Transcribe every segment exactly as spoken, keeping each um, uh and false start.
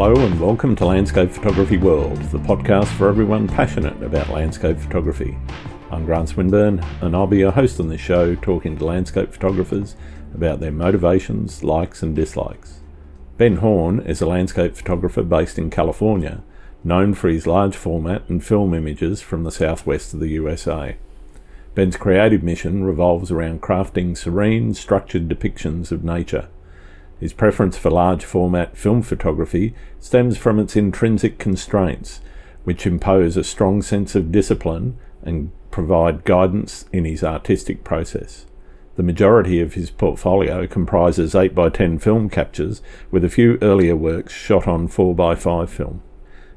Hello and welcome to Landscape Photography World, the podcast for everyone passionate about landscape photography. I'm Grant Swinbourne and I'll be your host on this show, talking to landscape photographers about their motivations, likes and dislikes. Ben Horne is a landscape photographer based in California, known for his large format and film images from the southwest of the U S A. Ben's creative mission revolves around crafting serene, structured depictions of nature. His preference for large format film photography stems from its intrinsic constraints, which impose a strong sense of discipline and provide guidance in his artistic process. The majority of his portfolio comprises eight by ten film captures, with a few earlier works shot on four by five film.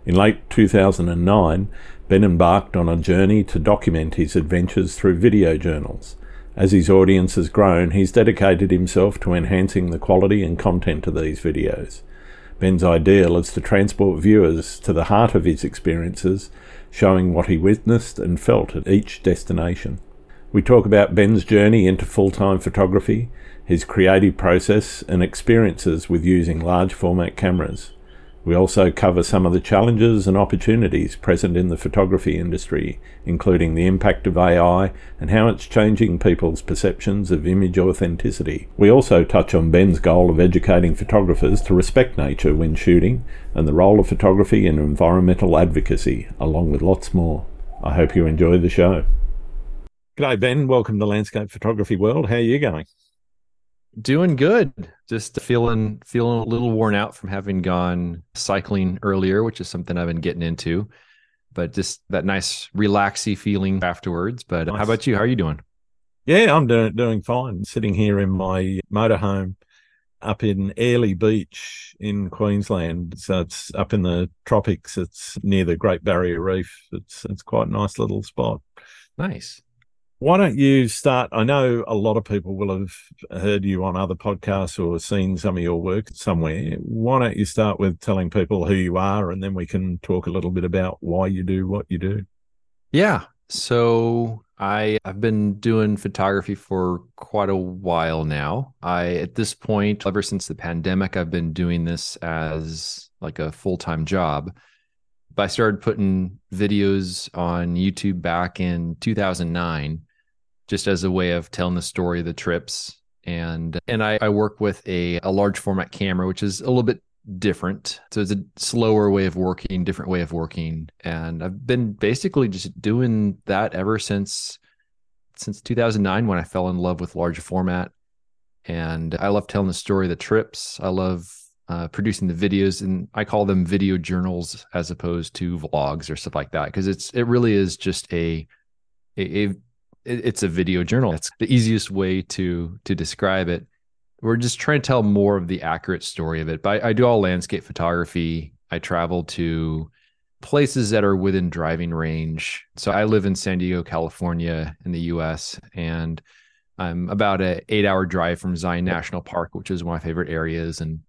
In late two thousand nine, Ben embarked on a journey to document his adventures through video journals. As his audience has grown, he's dedicated himself to enhancing the quality and content of these videos. Ben's ideal is to transport viewers to the heart of his experiences, showing what he witnessed and felt at each destination. We talk about Ben's journey into full-time photography, his creative process and experiences with using large format cameras. We also cover some of the challenges and opportunities present in the photography industry, including the impact of A I and how it's changing people's perceptions of image authenticity. We also touch on Ben's goal of educating photographers to respect nature when shooting and the role of photography in environmental advocacy, along with lots more. I hope you enjoy the show. G'day, Ben. Welcome to Landscape Photography World. How are you going? Doing good. Just feeling feeling a little worn out from having gone cycling earlier, which is something I've been getting into, but just that nice relaxy feeling afterwards. But nice. How about you? How are you doing? Yeah, I'm doing doing fine. Sitting here in my motorhome up in Airlie Beach in Queensland. So it's up in the tropics. It's near the Great Barrier Reef. It's it's quite a nice little spot. Nice. Why don't you start? I know a lot of people will have heard you on other podcasts or seen some of your work somewhere. Why don't you start with telling people who you are, and then we can talk a little bit about why you do what you do? Yeah. So I, I've been doing photography for quite a while now. I, at this point, ever since the pandemic, I've been doing this as like a full-time job. But I started putting videos on YouTube back in two thousand nine. Just as a way of telling the story of the trips. And and I, I work with a, a large format camera, which is a little bit different. So it's a slower way of working, different way of working. And I've been basically just doing that ever since since two thousand nine, when I fell in love with large format. And I love telling the story of the trips. I love uh, producing the videos, and I call them video journals as opposed to vlogs or stuff like that, because it's it really is just a a, a it's a video journal. It's the easiest way to to describe it. We're just trying to tell more of the accurate story of it. But I, I do all landscape photography. I travel to places that are within driving range. So I live in San Diego, California in the U S, and I'm about an eight hour drive from Zion National Park, which is one of my favorite areas, and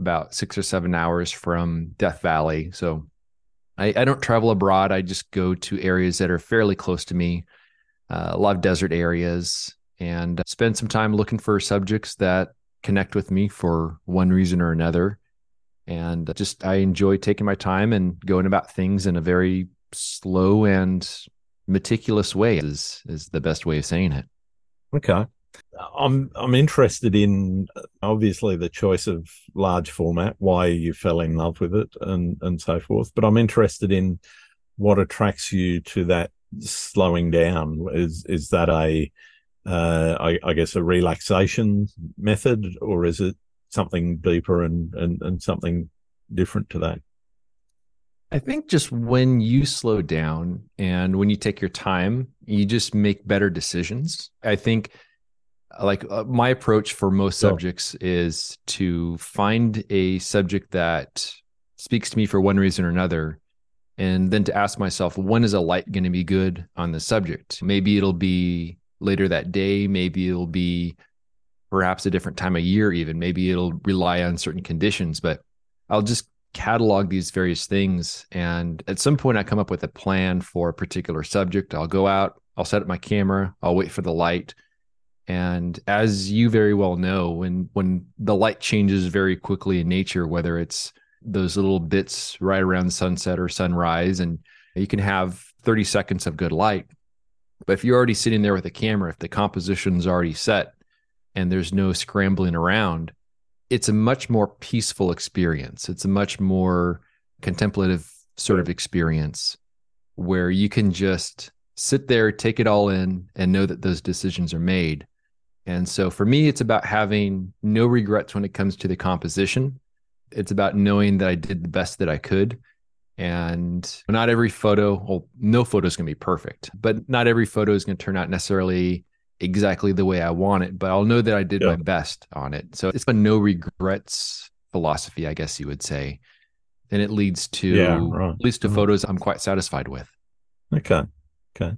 about six or seven hours from Death Valley. So I, I don't travel abroad. I just go to areas that are fairly close to me. Uh, a lot of desert areas, and spend some time looking for subjects that connect with me for one reason or another. And just, I enjoy taking my time and going about things in a very slow and meticulous way is, is the best way of saying it. Okay. I'm, I'm interested in obviously the choice of large format, why you fell in love with it and, and so forth, but I'm interested in what attracts you to that slowing down. Is is that a uh I, I guess a relaxation method, or is it something deeper and, and and something different to that? I think just when you slow down and when you take your time, you just make better decisions. I think like uh, my approach for most subjects oh. is to find a subject that speaks to me for one reason or another. And then to ask myself, when is a light going to be good on the subject? Maybe it'll be later that day. Maybe it'll be perhaps a different time of year even. Maybe it'll rely on certain conditions. But I'll just catalog these various things. And at some point, I come up with a plan for a particular subject. I'll go out. I'll set up my camera. I'll wait for the light. And as you very well know, when when the light changes very quickly in nature, whether it's those little bits right around sunset or sunrise, and you can have thirty seconds of good light. But if you're already sitting there with a camera, if the composition's already set and there's no scrambling around, it's a much more peaceful experience. It's a much more contemplative sort of experience where you can just sit there, take it all in, and know that those decisions are made. And so for me, it's about having no regrets when it comes to the composition. It's about knowing that I did the best that I could. And not every photo, well, no photo is going to be perfect, but not every photo is going to turn out necessarily exactly the way I want it, but I'll know that I did yeah. my best on it. So it's a no regrets philosophy, I guess you would say. And it leads to, yeah, right. leads to right. photos I'm quite satisfied with. Okay. Okay.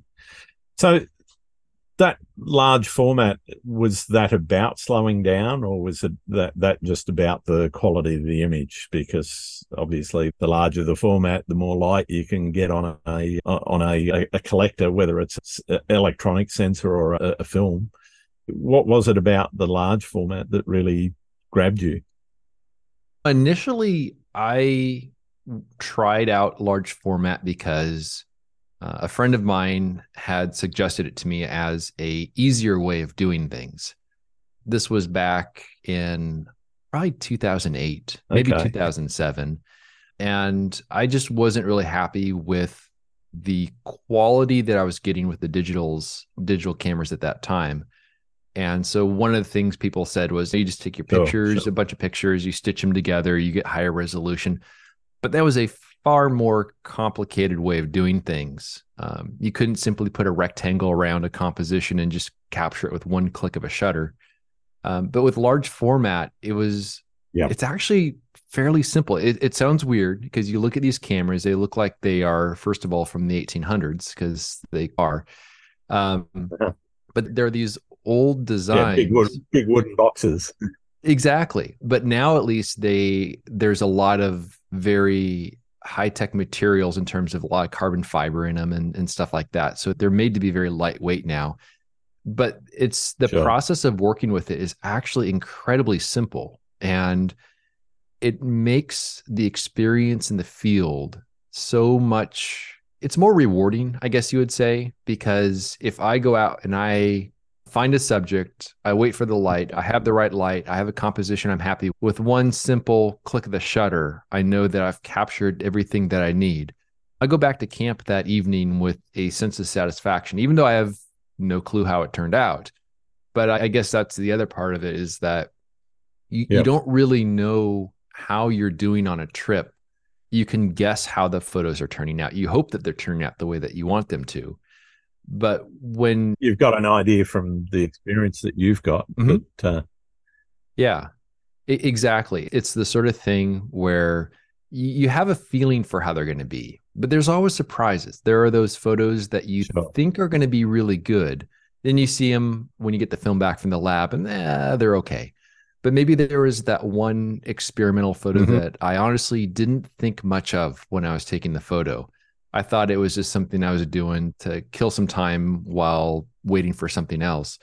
So that large format, was that about slowing down, or was it that, that just about the quality of the image? Because obviously the larger the format, the more light you can get on a on a, a collector, whether it's an electronic sensor or a, a film. What was it about the large format that really grabbed you? Initially, I tried out large format because Uh, a friend of mine had suggested it to me as a easier way of doing things. This was back in probably two thousand eight, maybe okay. two thousand seven. And I just wasn't really happy with the quality that I was getting with the digitals, digital cameras at that time. And so one of the things people said was, you just take your pictures, oh, sure. a bunch of pictures, you stitch them together, you get higher resolution. But that was a far more complicated way of doing things. Um, you couldn't simply put a rectangle around a composition and just capture it with one click of a shutter. Um, but with large format, it was, yeah. it's actually fairly simple. It, it sounds weird because you look at these cameras, they look like they are, first of all, from the eighteen hundreds, because they are. Um, but there are these old designs. Yeah, big, wood, big wooden boxes. Exactly. But now at least they there's a lot of very high-tech materials in terms of a lot of carbon fiber in them and, and stuff like that. So they're made to be very lightweight now, but it's the sure. process of working with it is actually incredibly simple, and it makes the experience in the field so much, it's more rewarding, I guess you would say, because if I go out and I find a subject, I wait for the light, I have the right light, I have a composition I'm happy with, one simple click of the shutter, I know that I've captured everything that I need. I go back to camp that evening with a sense of satisfaction, even though I have no clue how it turned out. But I guess that's the other part of it, is that you, yeah. you don't really know how you're doing on a trip. You can guess how the photos are turning out. You hope that they're turning out the way that you want them to. But when you've got an idea from the experience that you've got, mm-hmm. but, uh... yeah, it, exactly. It's the sort of thing where you have a feeling for how they're going to be, but there's always surprises. There are those photos that you sure. think are going to be really good. Then you see them when you get the film back from the lab, and eh, they're okay. But maybe there was that one experimental photo mm-hmm. that I honestly didn't think much of when I was taking the photo. I thought it was just something I was doing to kill some time while waiting for something else.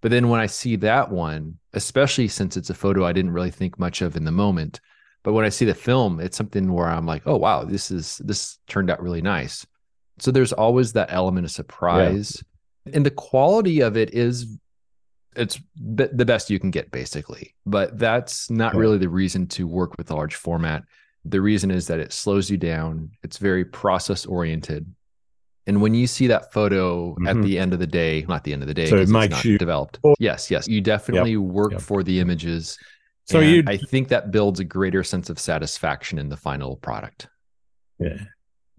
But then when I see that one, especially since it's a photo I didn't really think much of in the moment, but when I see the film, it's something where I'm like, oh, wow, this is, this turned out really nice. So there's always that element of surprise. Yeah. And the quality of it is, it's b- the best you can get, basically. But that's not yeah. really the reason to work with large format. The reason is that it slows you down. It's very process oriented. And when you see that photo mm-hmm. at the end of the day, not the end of the day, so it makes it's not you developed. Or- yes, yes. You definitely yep. work yep. for the images. So you, I think that builds a greater sense of satisfaction in the final product. Yeah.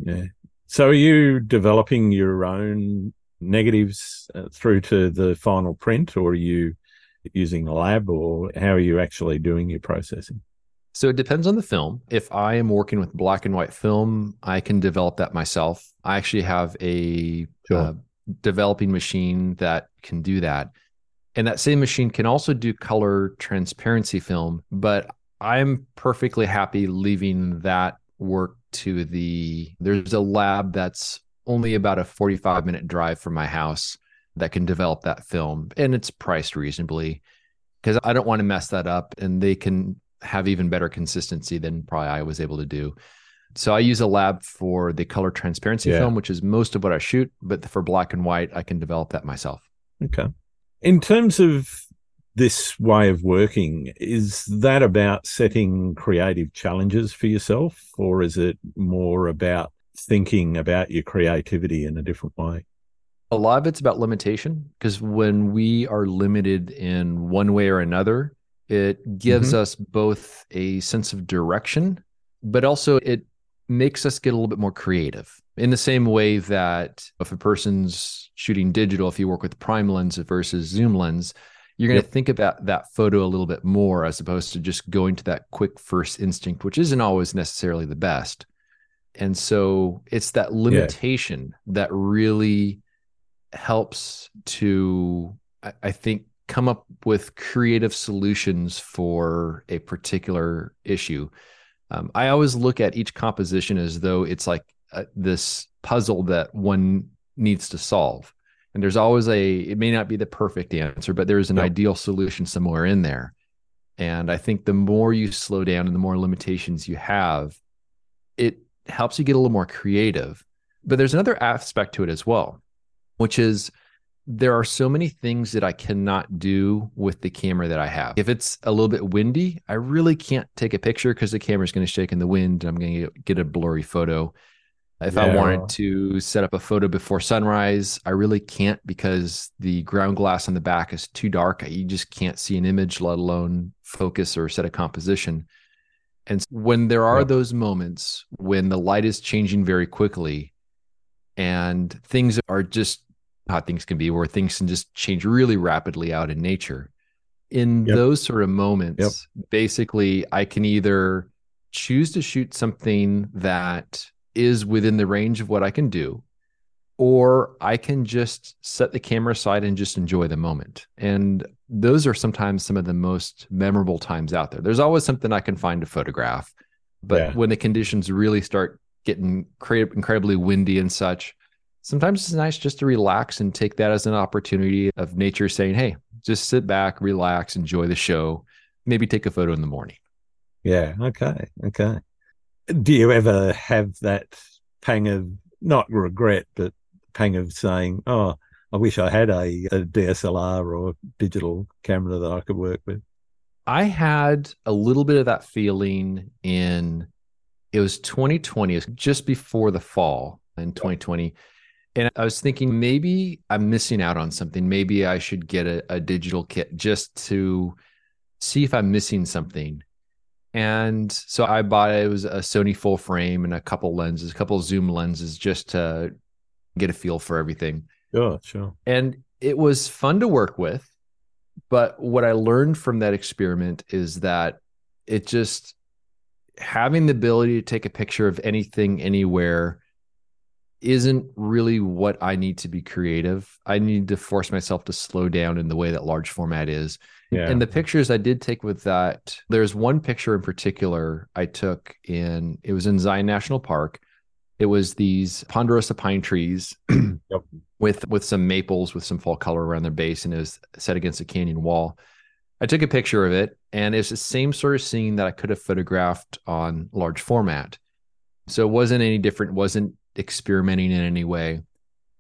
Yeah. So are you developing your own negatives uh, through to the final print, or are you using a lab, or how are you actually doing your processing? So it depends on the film. If I am working with black and white film, I can develop that myself. I actually have a sure. uh, developing machine that can do that. And that same machine can also do color transparency film, but I'm perfectly happy leaving that work to the, there's a lab that's only about a forty-five minute drive from my house that can develop that film. And it's priced reasonably because I don't want to mess that up, and they can have even better consistency than probably I was able to do. So I use a lab for the color transparency yeah. film, which is most of what I shoot, but for black and white, I can develop that myself. Okay. In terms of this way of working, is that about setting creative challenges for yourself, or is it more about thinking about your creativity in a different way? A lot of it's about limitation, because when we are limited in one way or another, it gives mm-hmm. us both a sense of direction, but also it makes us get a little bit more creative. In the same way that if a person's shooting digital, if you work with prime lens versus zoom lens, you're going to yep. think about that photo a little bit more, as opposed to just going to that quick first instinct, which isn't always necessarily the best. And so it's that limitation yeah. that really helps to, I think, come up with creative solutions for a particular issue. Um, I always look at each composition as though it's like uh, this puzzle that one needs to solve. And there's always a, it may not be the perfect answer, but there's an yep. ideal solution somewhere in there. And I think the more you slow down and the more limitations you have, it helps you get a little more creative. But there's another aspect to it as well, which is there are so many things that I cannot do with the camera that I have. If it's a little bit windy, I really can't take a picture because the camera's going to shake in the wind and I'm going to get a blurry photo. If yeah. I wanted to set up a photo before sunrise, I really can't because the ground glass on the back is too dark. You just can't see an image, let alone focus or set a composition. And when there are yeah. those moments when the light is changing very quickly and things are just how things can be, where things can just change really rapidly out in nature, in yep. those sort of moments, yep. basically I can either choose to shoot something that is within the range of what I can do, or I can just set the camera aside and just enjoy the moment. And those are sometimes some of the most memorable times out there. There's always something I can find to photograph, but yeah. when the conditions really start getting incredibly windy and such, sometimes it's nice just to relax and take that as an opportunity of nature saying, hey, just sit back, relax, enjoy the show, maybe take a photo in the morning. Yeah. Okay. Okay. Do you ever have that pang of, not regret, but pang of saying, oh, I wish I had a, a D S L R or a digital camera that I could work with? I had a little bit of that feeling in, it was twenty twenty, it was just before the fall in twenty twenty. And I was thinking, maybe I'm missing out on something. Maybe I should get a, a digital kit just to see if I'm missing something. And so I bought, it was a Sony full frame and a couple lenses, a couple zoom lenses, just to get a feel for everything. Yeah, sure. And it was fun to work with. But what I learned from that experiment is that it just, having the ability to take a picture of anything, anywhere, isn't really what I need to be creative. I need to force myself to slow down in the way that large format is. Yeah. And the pictures I did take with that, there's one picture in particular I took in, it was in Zion National Park. It was these ponderosa pine trees yep. with, with some maples, with some fall color around their base, and it was set against a canyon wall. I took a picture of it, and it's the same sort of scene that I could have photographed on large format. So it wasn't any different, wasn't experimenting in any way.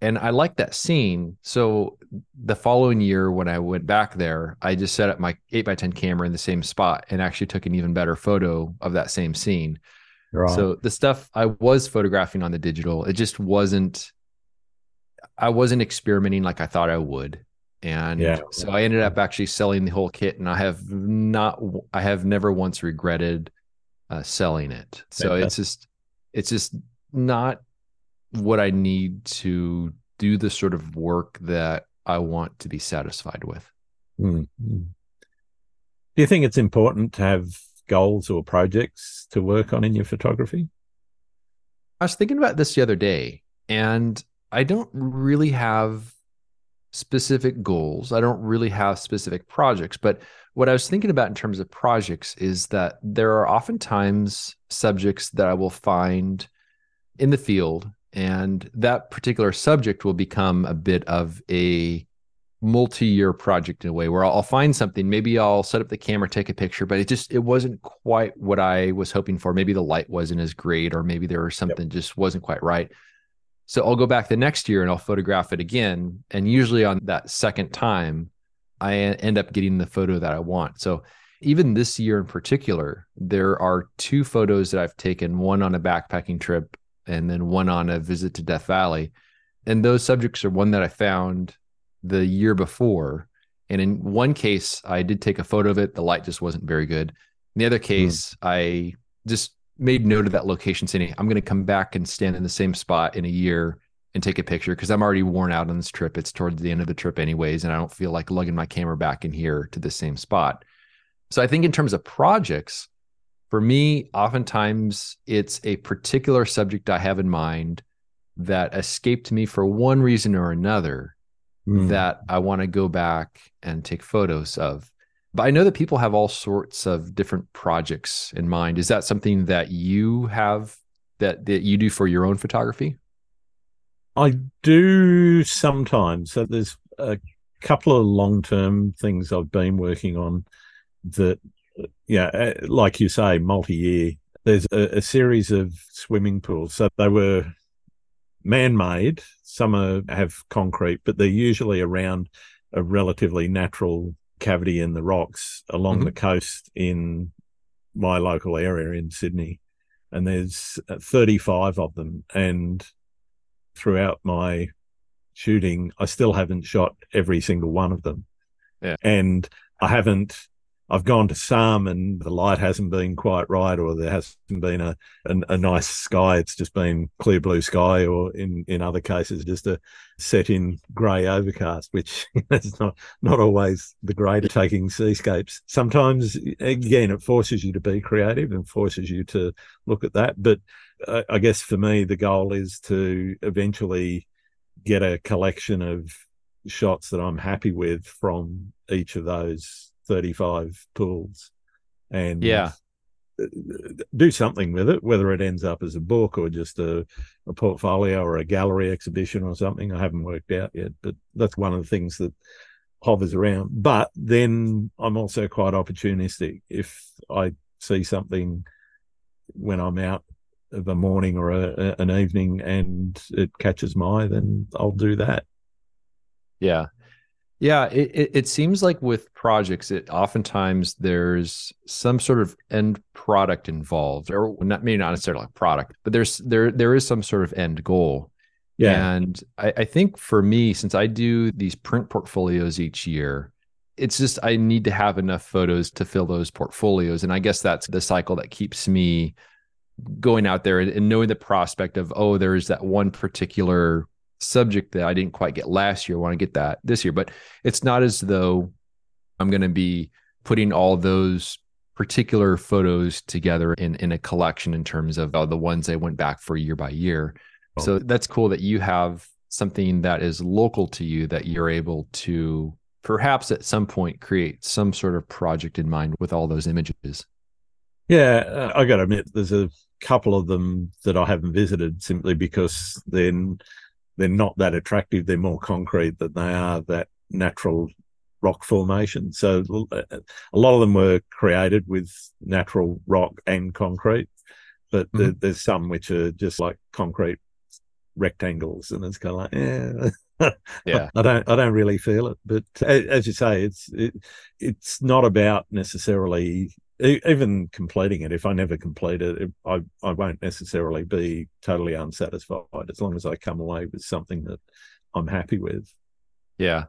And I liked that scene. So the following year when I went back there, I just set up my eight by ten camera in the same spot and actually took an even better photo of that same scene. Right. So the stuff I was photographing on the digital, it just wasn't, I wasn't experimenting like I thought I would. And yeah. so I ended up actually selling the whole kit, and I have not, I have never once regretted uh, selling it. So yeah. it's just, it's just not what I need to do the sort of work that I want to be satisfied with. Mm-hmm. Do you think it's important to have goals or projects to work on in your photography? I was thinking about this the other day, and I don't really have specific goals. I don't really have specific projects, but what I was thinking about in terms of projects is that there are oftentimes subjects that I will find in the field, and that particular subject will become a bit of a multi-year project in a way, where I'll, I'll find something, maybe I'll set up the camera, take a picture, but it just, it wasn't quite what I was hoping for. Maybe the light wasn't as great, or maybe there was something yep. just wasn't quite right. So I'll go back the next year and I'll photograph it again. And usually on that second time, I end up getting the photo that I want. So even this year in particular, there are two photos that I've taken, one on a backpacking trip and then one on a visit to Death Valley. And those subjects are one that I found the year before. And in one case, I did take a photo of it. The light just wasn't very good. In the other case, mm. I just made note of that location saying, I'm going to come back and stand in the same spot in a year and take a picture, because I'm already worn out on this trip. It's towards the end of the trip anyways, and I don't feel like lugging my camera back in here to the same spot. So I think in terms of projects, for me, oftentimes it's a particular subject I have in mind that escaped me for one reason or another mm. that I want to go back and take photos of. But I know that people have all sorts of different projects in mind. Is that something that you have, that, that you do for your own photography? I do sometimes. So there's a couple of long-term things I've been working on that, yeah, like you say, multi-year. There's a, a series of swimming pools. So they were man-made. Some are, have concrete, but they're usually around a relatively natural cavity in the rocks along mm-hmm. the coast in my local area in Sydney. And there's thirty-five of them. And throughout my shooting, I still haven't shot every single one of them. Yeah. And I haven't, I've gone to some and the light hasn't been quite right, or there hasn't been a, a, a nice sky. It's just been clear blue sky, or in, in other cases, just a set in grey overcast, which is not, not always the great at taking seascapes. Sometimes, again, it forces you to be creative and forces you to look at that. But I, I guess for me, the goal is to eventually get a collection of shots that I'm happy with from each of those thirty-five pools, and yeah, do something with it, whether it ends up as a book or just a, a portfolio or a gallery exhibition or something. I haven't worked out yet, but that's one of the things that hovers around. But then I'm also quite opportunistic. If I see something when I'm out of a morning or a, a, an evening and it catches my eye, then I'll do that. Yeah. Yeah, it, it, it seems like with projects, it oftentimes there's some sort of end product involved, or not, maybe not necessarily a product, but there's there there is some sort of end goal. Yeah, and I, I think for me, since I do these print portfolios each year, it's just I need to have enough photos to fill those portfolios, and I guess that's the cycle that keeps me going out there and, and knowing the prospect of, oh, there is that one particular subject that I didn't quite get last year. I want to get that this year, but it's not as though I'm going to be putting all those particular photos together in, in a collection in terms of uh, the ones I went back for year by year. Oh. So that's cool that you have something that is local to you, that you're able to perhaps at some point create some sort of project in mind with all those images. Yeah, I got to admit, there's a couple of them that I haven't visited simply because then they're not that attractive. They're more concrete than they are that natural rock formation. So a lot of them were created with natural rock and concrete, but mm-hmm. there, there's some which are just like concrete rectangles, and it's kind of like, yeah, yeah. I don't, I don't really feel it. But as you say, it's it, it's not about necessarily even completing it. If I never complete it, I, I won't necessarily be totally unsatisfied, as long as I come away with something that I'm happy with. Yeah.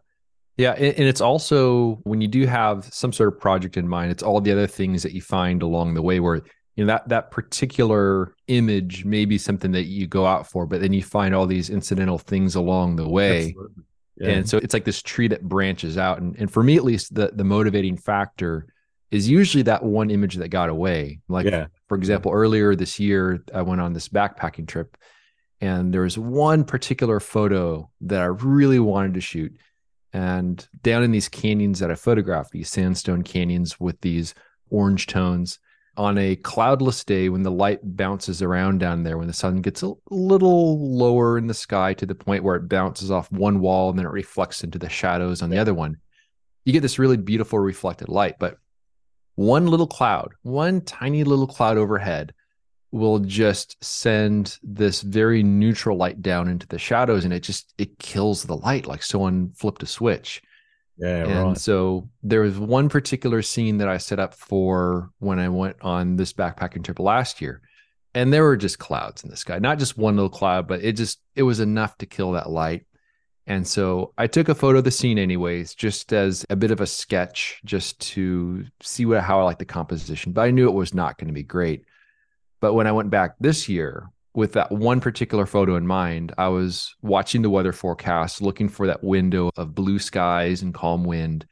Yeah. And it's also, when you do have some sort of project in mind, it's all the other things that you find along the way where, you know, that, that particular image may be something that you go out for, but then you find all these incidental things along the way. Absolutely. Yeah. And so it's like this tree that branches out. And, and for me, at least, the, the motivating factor is usually that one image that got away. Like, yeah. for example, earlier this year, I went on this backpacking trip, and there was one particular photo that I really wanted to shoot. And down in these canyons that I photographed, these sandstone canyons with these orange tones, on a cloudless day when the light bounces around down there, when the sun gets a little lower in the sky to the point where it bounces off one wall and then it reflects into the shadows on the other one, you get this really beautiful reflected light. But one little cloud, one tiny little cloud overhead will just send this very neutral light down into the shadows, and it just, it kills the light like someone flipped a switch. Yeah, and right. So there was one particular scene that I set up for when I went on this backpacking trip last year, and there were just clouds in the sky, not just one little cloud, but it just, it was enough to kill that light. And so I took a photo of the scene anyways, just as a bit of a sketch, just to see what, how I like the composition, but I knew it was not going to be great. But when I went back this year with that one particular photo in mind, I was watching the weather forecast, looking for that window of blue skies and calm wind,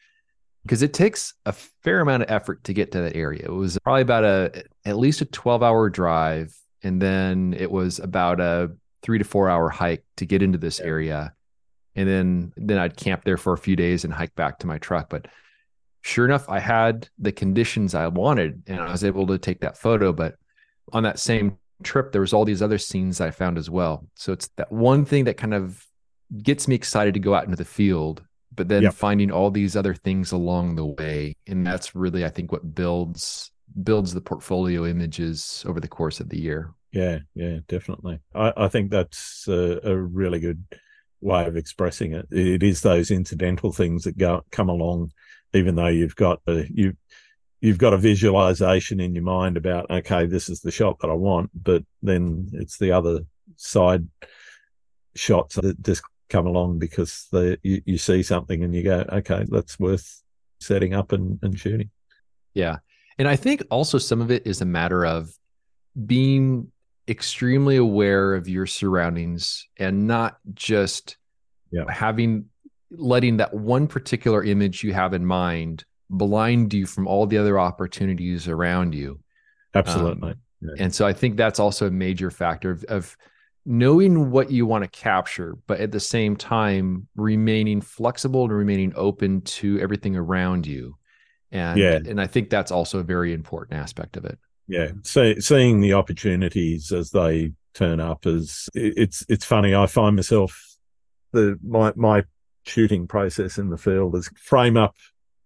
because it takes a fair amount of effort to get to that area. It was probably about a at least a twelve hour drive. And then it was about a three to four hour hike to get into this area. And then, then I'd camp there for a few days and hike back to my truck. But sure enough, I had the conditions I wanted and I was able to take that photo. But on that same trip, there was all these other scenes I found as well. So it's that one thing that kind of gets me excited to go out into the field, but then yep. finding all these other things along the way. And that's really, I think, what builds builds the portfolio images over the course of the year. Yeah, yeah, definitely. I, I think that's a, a really good way of expressing it. It is those incidental things that go come along, even though you've got a... You've, You've got a visualization in your mind about, okay, this is the shot that I want, but then it's the other side shots that just come along because they, you, you see something and you go, okay, that's worth setting up and, and shooting. Yeah. And I think also some of it is a matter of being extremely aware of your surroundings and not just yeah. having, letting that one particular image you have in mind blind you from all the other opportunities around you. Absolutely. Um, yeah. And so I think that's also a major factor of, of knowing what you want to capture, but at the same time, remaining flexible and remaining open to everything around you. And, yeah. and I think that's also a very important aspect of it. Yeah. So seeing the opportunities as they turn up is, it's, it's funny. I find myself the, my, my shooting process in the field is frame up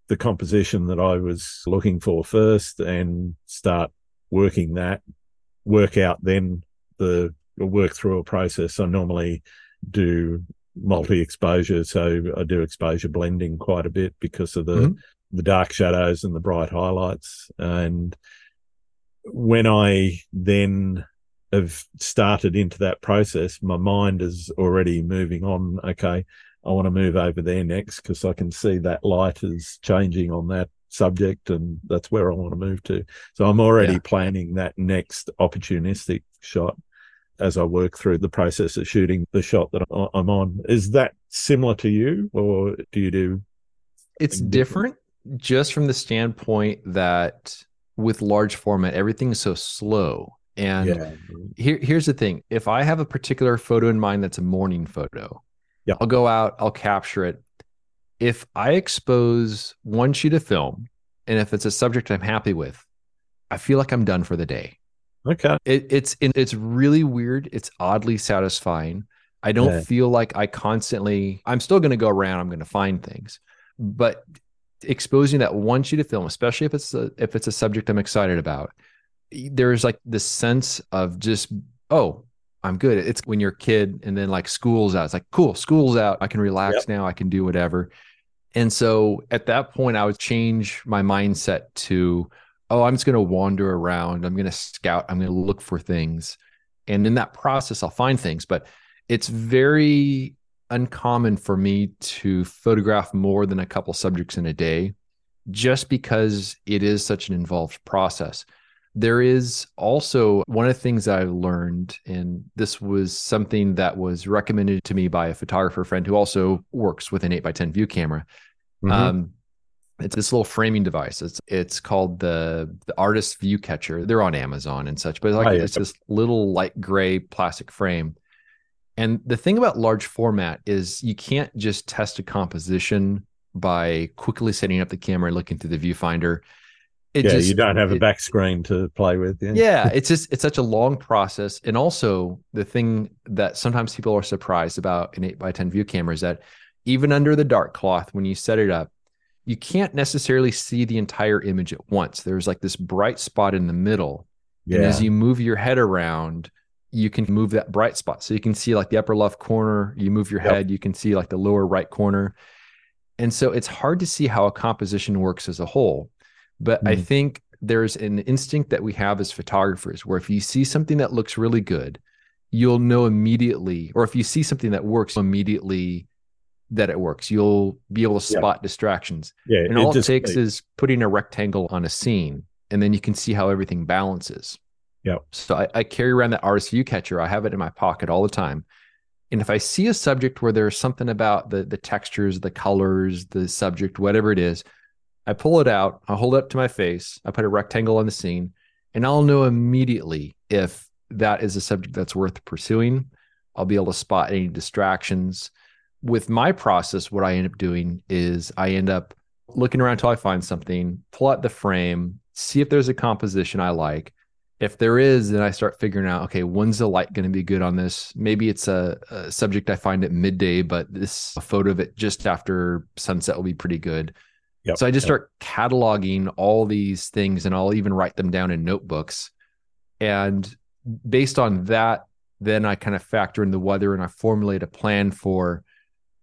the composition that I was looking for first and start working that, work out then the work through a process. I normally do multi-exposure, so I do exposure blending quite a bit because of the, mm-hmm. the dark shadows and the bright highlights. And when I then have started into that process, my mind is already moving on, okay, I want to move over there next because I can see that light is changing on that subject and that's where I want to move to. So I'm already yeah. planning that next opportunistic shot as I work through the process of shooting the shot that I'm on. Is that similar to you, or do you do? It's different, different just from the standpoint that with large format, everything is so slow. And yeah. here, here's the thing. If I have a particular photo in mind, that's a morning photo. Yeah, I'll go out, I'll capture it. If I expose one sheet of film, and if it's a subject I'm happy with, I feel like I'm done for the day. Okay. It, it's it's really weird. It's oddly satisfying. I don't yeah. feel like I constantly, I'm still going to go around, I'm going to find things. But exposing that one sheet of film, especially if it's a, if it's a subject I'm excited about, there's like this sense of just, oh, I'm good. It's when you're a kid and then like school's out. It's like, cool, school's out. I can relax yep. now. I can do whatever. And so at that point, I would change my mindset to, oh, I'm just going to wander around. I'm going to scout. I'm going to look for things. And in that process, I'll find things. But it's very uncommon for me to photograph more than a couple subjects in a day, just because it is such an involved process. There is also one of the things I learned, and this was something that was recommended to me by a photographer friend who also works with an eight by ten view camera. Mm-hmm. Um, it's this little framing device. It's it's called the, the Artist View Catcher. They're on Amazon and such, but it's like oh, yeah. it's this little light gray plastic frame. And the thing about large format is you can't just test a composition by quickly setting up the camera and looking through the viewfinder. It yeah, just, you don't have it, a back screen to play with. Yeah. yeah, it's just it's such a long process. And also the thing that sometimes people are surprised about an eight by ten view camera is that even under the dark cloth, when you set it up, you can't necessarily see the entire image at once. There's like this bright spot in the middle. Yeah. And as you move your head around, you can move that bright spot. So you can see like the upper left corner, you move your yep. head, you can see like the lower right corner. And so it's hard to see how a composition works as a whole. But mm. I think there's an instinct that we have as photographers where if you see something that looks really good, you'll know immediately, or if you see something that works immediately that it works, you'll be able to spot yeah. distractions. Yeah, and all it, just, it takes it, is putting a rectangle on a scene, and then you can see how everything balances. Yeah. So I, I carry around that Artist View Catcher. I have it in my pocket all the time. And if I see a subject where there's something about the the textures, the colors, the subject, whatever it is, I pull it out, I hold it up to my face, I put a rectangle on the scene, and I'll know immediately if that is a subject that's worth pursuing. I'll be able to spot any distractions. With my process, what I end up doing is I end up looking around until I find something, pull out the frame, see if there's a composition I like. If there is, then I start figuring out, okay, when's the light going to be good on this? Maybe it's a, a subject I find at midday, but this a photo of it just after sunset will be pretty good. Yep, so I just yep. start cataloging all these things, and I'll even write them down in notebooks. And based on that, then I kind of factor in the weather and I formulate a plan for,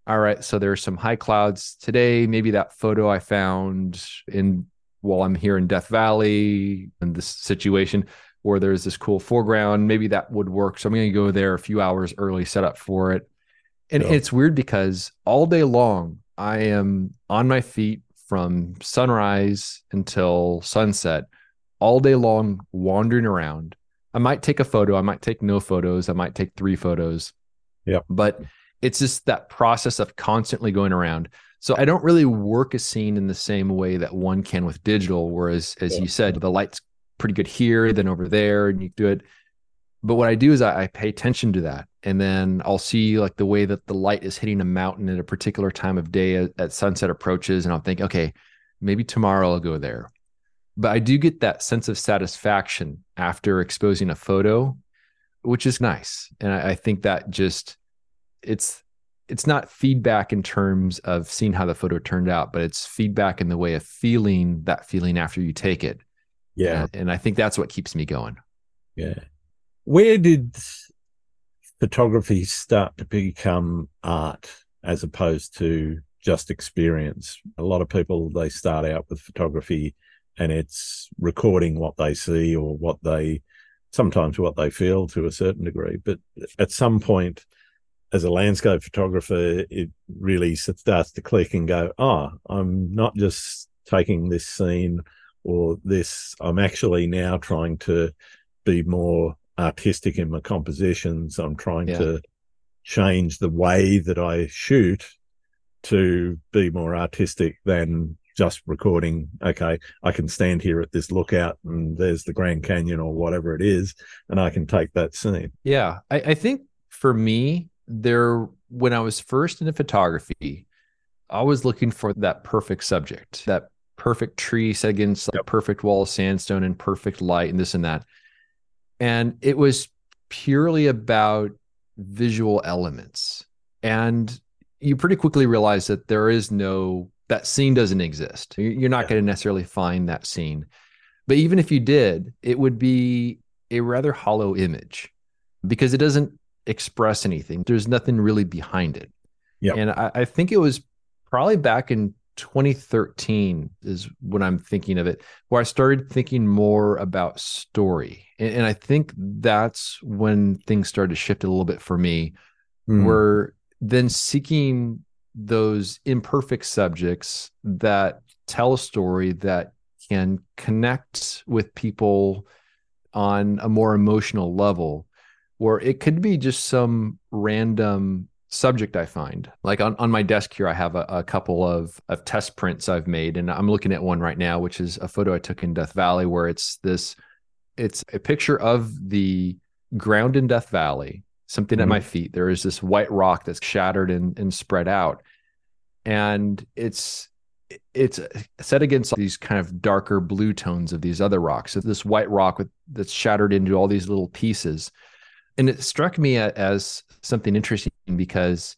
all right, so there's some high clouds today. Maybe that photo I found in while well, I'm here in Death Valley in this situation where there's this cool foreground, maybe that would work. So I'm going to go there a few hours early, set up for it. And yep. it's weird because all day long I am on my feet from sunrise until sunset, all day long, wandering around. I might take a photo. I might take no photos. I might take three photos. Yeah. But it's just that process of constantly going around. So I don't really work a scene in the same way that one can with digital, whereas, as yeah. you said, the light's pretty good here, then over there, and you do it. But what I do is I, I pay attention to that. And then I'll see like the way that the light is hitting a mountain at a particular time of day at, at sunset approaches. And I'll think, okay, maybe tomorrow I'll go there. But I do get that sense of satisfaction after exposing a photo, which is nice. And I, I think that just, it's, it's not feedback in terms of seeing how the photo turned out, but it's feedback in the way of feeling that feeling after you take it. Yeah. And, and I think that's what keeps me going. Yeah. Where did photography start to become art as opposed to just experience? A lot of people, they start out with photography and it's recording what they see or what they, sometimes what they feel to a certain degree. But at some point as a landscape photographer, it really starts to click and go, oh, I'm not just taking this scene or this, I'm actually now trying to be more artistic in my compositions. I'm trying yeah. to change the way that I shoot to be more artistic than just recording. Okay, I can stand here at this lookout and there's the Grand Canyon or whatever it is, and I can take that scene. Yeah, I, I think for me, there when I was first into photography, I was looking for that perfect subject, that perfect tree set against yep. like perfect wall of sandstone and perfect light and this and that. And it was purely about visual elements. And you pretty quickly realize that there is no, that scene doesn't exist. You're not yeah. going to necessarily find that scene. But even if you did, it would be a rather hollow image because it doesn't express anything. There's nothing really behind it. Yep. And I, I think it was probably back in twenty thirteen is when I'm thinking of it, where I started thinking more about story. And, and I think that's when things started to shift a little bit for me. Mm. We're then seeking those imperfect subjects that tell a story that can connect with people on a more emotional level, or it could be just some random subject I find. Like on, on my desk here, I have a, a couple of, of test prints I've made, and I'm looking at one right now, which is a photo I took in Death Valley where it's this, it's a picture of the ground in Death Valley, something mm-hmm. at my feet. There is this white rock that's shattered and, and spread out. And it's it's set against these kind of darker blue tones of these other rocks. So this white rock with, that's shattered into all these little pieces. And it struck me as something interesting because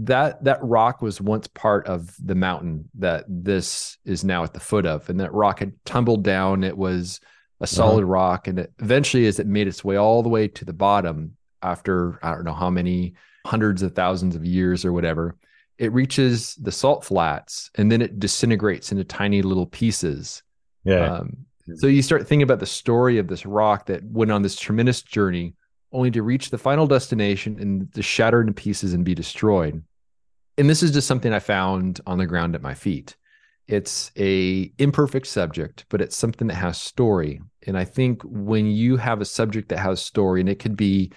that that rock was once part of the mountain that this is now at the foot of. And that rock had tumbled down. It was a solid uh-huh. rock. And it, eventually, as it made its way all the way to the bottom, after I don't know how many hundreds of thousands of years or whatever, it reaches the salt flats and then it disintegrates into tiny little pieces. Yeah. Um, so you start thinking about the story of this rock that went on this tremendous journey only to reach the final destination and to shatter into pieces and be destroyed. And this is just something I found on the ground at my feet. It's a imperfect subject, but it's something that has story. And I think when you have a subject that has story, and it could be,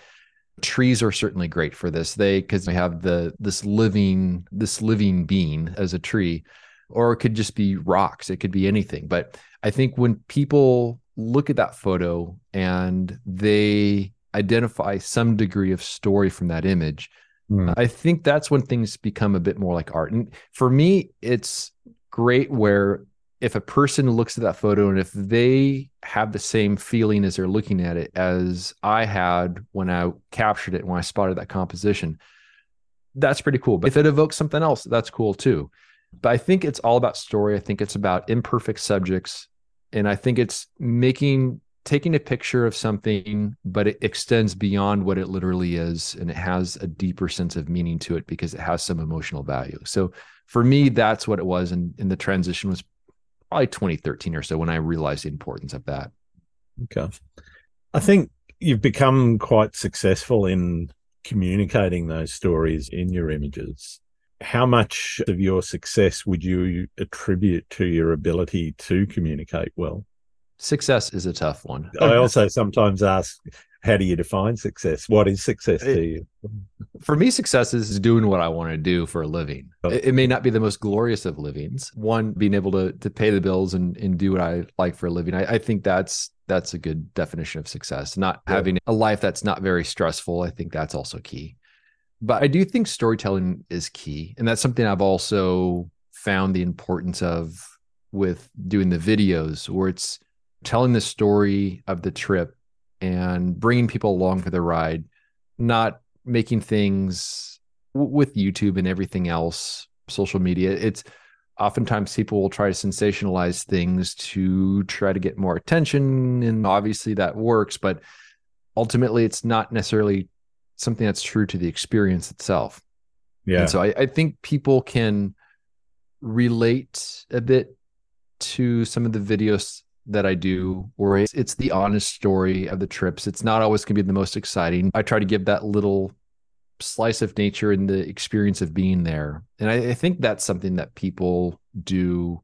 trees are certainly great for this. They, because they have the this living this living being as a tree, or it could just be rocks. It could be anything. But I think when people look at that photo and they identify some degree of story from that image, mm. I think that's when things become a bit more like art. And for me, it's great where if a person looks at that photo and if they have the same feeling as they're looking at it as I had when I captured it, when I spotted that composition, that's pretty cool. But if it evokes something else, that's cool too. But I think it's all about story. I think it's about imperfect subjects. And I think it's making, taking a picture of something, but it extends beyond what it literally is. And it has a deeper sense of meaning to it because it has some emotional value. So for me, that's what it was. And, and the transition was probably twenty thirteen or so when I realized the importance of that. Okay. I think you've become quite successful in communicating those stories in your images. How much of your success would you attribute to your ability to communicate well? Success is a tough one. I also sometimes ask, how do you define success? What is success it, to you? For me, success is doing what I want to do for a living. Oh. It, it may not be the most glorious of livings. One, being able to to pay the bills and, and do what I like for a living. I, I think that's that's a good definition of success. Not yeah. having a life that's not very stressful. I think that's also key. But I do think storytelling is key. And that's something I've also found the importance of with doing the videos, where it's telling the story of the trip and bringing people along for the ride, not making things w- with YouTube and everything else, social media. It's oftentimes people will try to sensationalize things to try to get more attention. And obviously that works, but ultimately it's not necessarily something that's true to the experience itself. Yeah. And so I, I think people can relate a bit to some of the videos that I do, or it's, it's the honest story of the trips. It's not always going to be the most exciting. I try to give that little slice of nature and the experience of being there. And I, I think that's something that people do,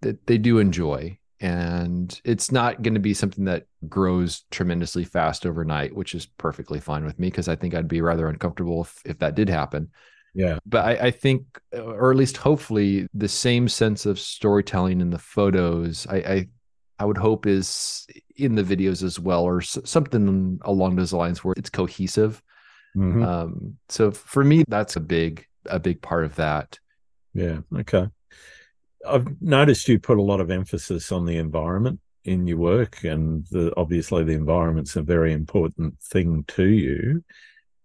that they do enjoy. And it's not going to be something that grows tremendously fast overnight, which is perfectly fine with me, because I think I'd be rather uncomfortable if, if that did happen. Yeah. But I, I think, or at least hopefully, the same sense of storytelling in the photos, I, I I would hope is in the videos as well, or something along those lines where it's cohesive. Mm-hmm. Um, so for me, that's a big, a big part of that. Yeah. Okay. I've noticed you put a lot of emphasis on the environment in your work, and the, obviously the environment's a very important thing to you.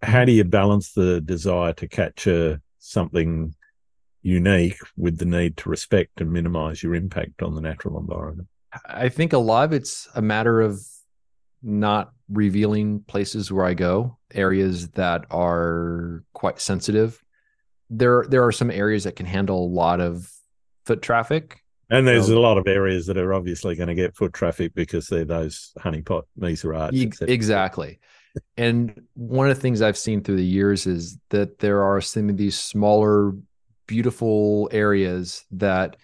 How do you balance the desire to capture something unique with the need to respect and minimize your impact on the natural environment? I think a lot of it's a matter of not revealing places where I go, areas that are quite sensitive. There, there are some areas that can handle a lot of foot traffic. And there's so, a lot of areas that are obviously going to get foot traffic because they're those honeypot meserats. E- exactly. And one of the things I've seen through the years is that there are some of these smaller, beautiful areas that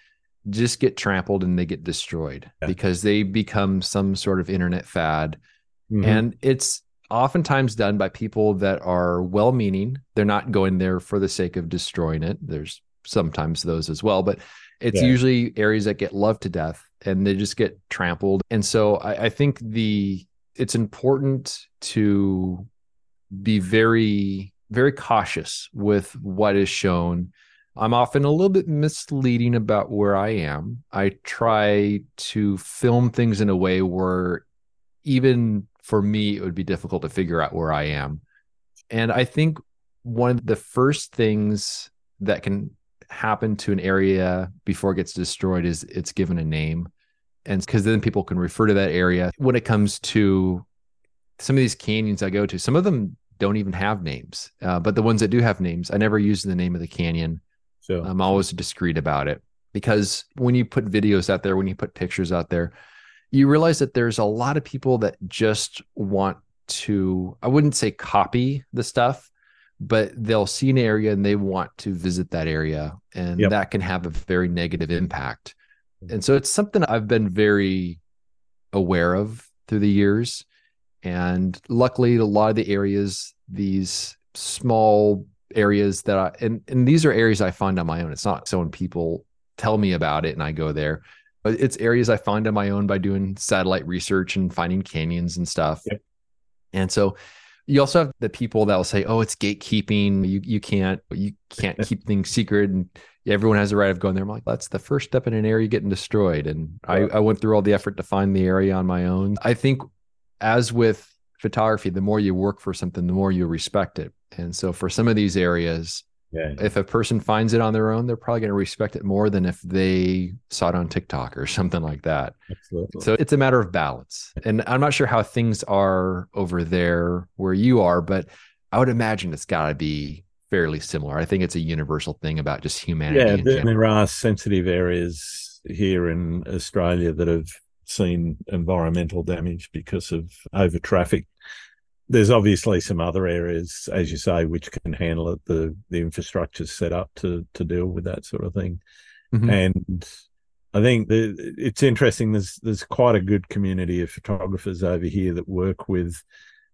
just get trampled and they get destroyed yeah. because they become some sort of internet fad. Mm-hmm. And it's oftentimes done by people that are well-meaning. They're not going there for the sake of destroying it. There's sometimes those as well, but it's yeah. usually areas that get loved to death and they just get trampled. And so I, I think the, it's important to be very, very cautious with what is shown. I'm often a little bit misleading about where I am. I try to film things in a way where even for me, it would be difficult to figure out where I am. And I think one of the first things that can happen to an area before it gets destroyed is it's given a name. And because then people can refer to that area. When it comes to some of these canyons I go to, some of them don't even have names, uh, but the ones that do have names, I never use the name of the canyon. So I'm always discreet about it, because when you put videos out there, when you put pictures out there, you realize that there's a lot of people that just want to, I wouldn't say copy the stuff, but they'll see an area and they want to visit that area. And yep. that can have a very negative impact. And so it's something I've been very aware of through the years. And luckily, a lot of the areas, these small areas that I, and, and these are areas I find on my own. It's not so when people tell me about it and I go there, but it's areas I find on my own by doing satellite research and finding canyons and stuff. Yep. And so you also have the people that will say, oh, it's gatekeeping. You, you can't, you can't keep things secret. And everyone has a right of going there. I'm like, that's the first step in an area getting destroyed. And yeah. I, I went through all the effort to find the area on my own. I think as with photography, the more you work for something, the more you respect it. And so for some of these areas, yeah, yeah. if a person finds it on their own, they're probably going to respect it more than if they saw it on TikTok or something like that. Absolutely. So it's a matter of balance. And I'm not sure how things are over there where you are, but I would imagine it's got to be fairly similar. I think it's a universal thing about just humanity. Yeah, there, there are sensitive areas here in Australia that have seen environmental damage because of over traffic. There's obviously some other areas, as you say, which can handle it. The the infrastructure's set up to to deal with that sort of thing. Mm-hmm. And I think the, it's interesting. There's there's quite a good community of photographers over here that work with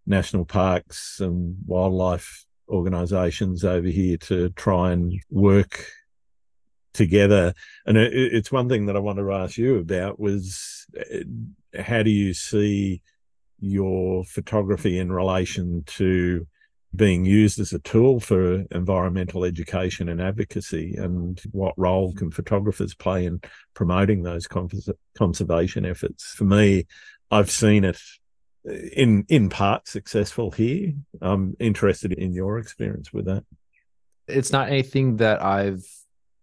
national parks and wildlife organisations over here to try and work together. And it, it's one thing that I wanted to ask you about was how do you see your photography in relation to being used as a tool for environmental education and advocacy, and what role can photographers play in promoting those cons- conservation efforts? For me, I've seen it in in part successful here. I'm interested in your experience with that. It's not anything that I've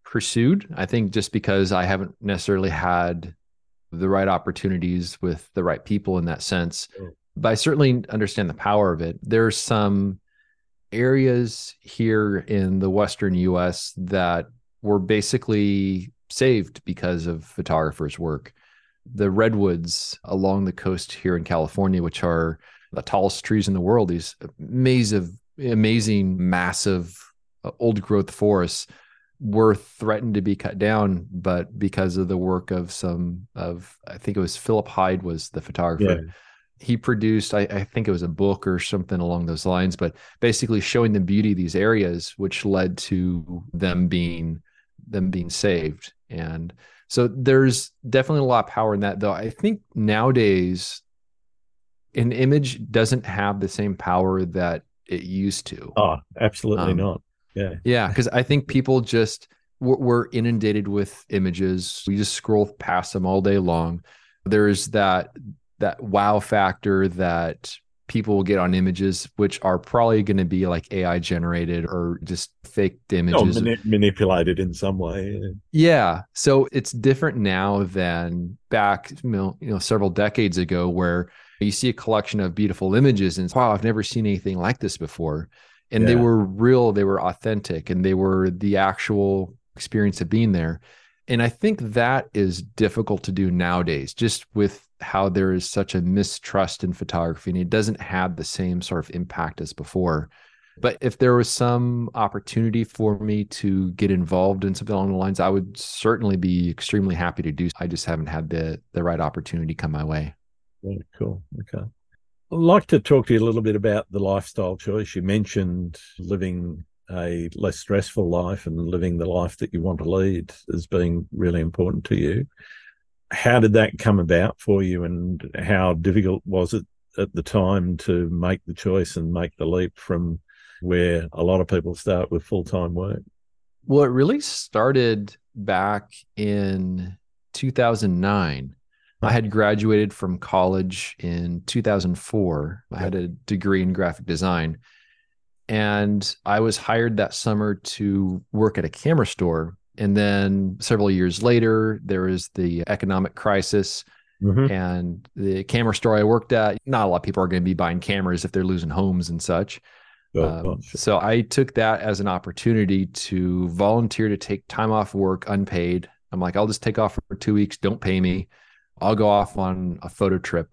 pursued. I think just because I haven't necessarily had the right opportunities with the right people in that sense. Sure. But I certainly understand the power of it. There's some areas here in the Western U S that were basically saved because of photographers' work. The redwoods along the coast here in California, which are the tallest trees in the world, these amazing, amazing, massive old growth forests, were threatened to be cut down, but because of the work of some of, I think it was Philip Hyde was the photographer. Yeah. He produced, I, I think it was a book or something along those lines, but basically showing the beauty of these areas, which led to them being, them being saved. And so there's definitely a lot of power in that, though. I think nowadays an image doesn't have the same power that it used to. Oh, absolutely um, not. Yeah. Yeah. Because I think people just we're, we're inundated with images. We just scroll past them all day long. There's that, that wow factor that people will get on images, which are probably going to be like A I generated or just faked images. Oh, mani- manipulated in some way. Yeah. So it's different now than back, you know, you know, several decades ago, where you see a collection of beautiful images and wow, I've never seen anything like this before. And yeah. they were real, they were authentic, and they were the actual experience of being there. And I think that is difficult to do nowadays, just with how there is such a mistrust in photography, and it doesn't have the same sort of impact as before. But if there was some opportunity for me to get involved in something along the lines, I would certainly be extremely happy to do. I just haven't had the, the right opportunity come my way. Really cool. Okay. I'd like to talk to you a little bit about the lifestyle choice. You mentioned living a less stressful life and living the life that you want to lead as being really important to you. How did that come about for you, and how difficult was it at the time to make the choice and make the leap from where a lot of people start with full-time work? Well, it really started back in two thousand nine. I had graduated from college in two thousand four. I had a degree in graphic design, and I was hired that summer to work at a camera store. And then several years later, there was the economic crisis, mm-hmm. and the camera store I worked at, not a lot of people are going to be buying cameras if they're losing homes and such. Oh, um, oh, sure. So I took that as an opportunity to volunteer to take time off work unpaid. I'm like, I'll just take off for two weeks. Don't pay me. I'll go off on a photo trip.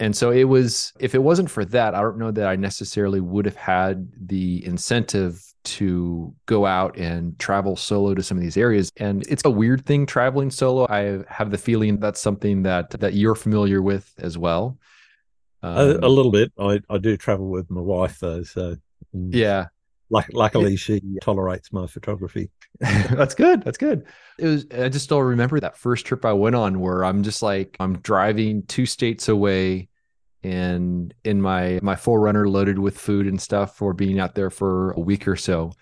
And so it was, if it wasn't for that, I don't know that I necessarily would have had the incentive to go out and travel solo to some of these areas. And it's a weird thing traveling solo. I have the feeling that's something that, that you're familiar with as well. Um, a, a little bit. I, I do travel with my wife though. So yeah. Like, luckily, she tolerates my photography. That's good. That's good. It was. I just still remember that first trip I went on where I'm just like, I'm driving two states away and in my, my four runner loaded with food and stuff for being out there for a week or so.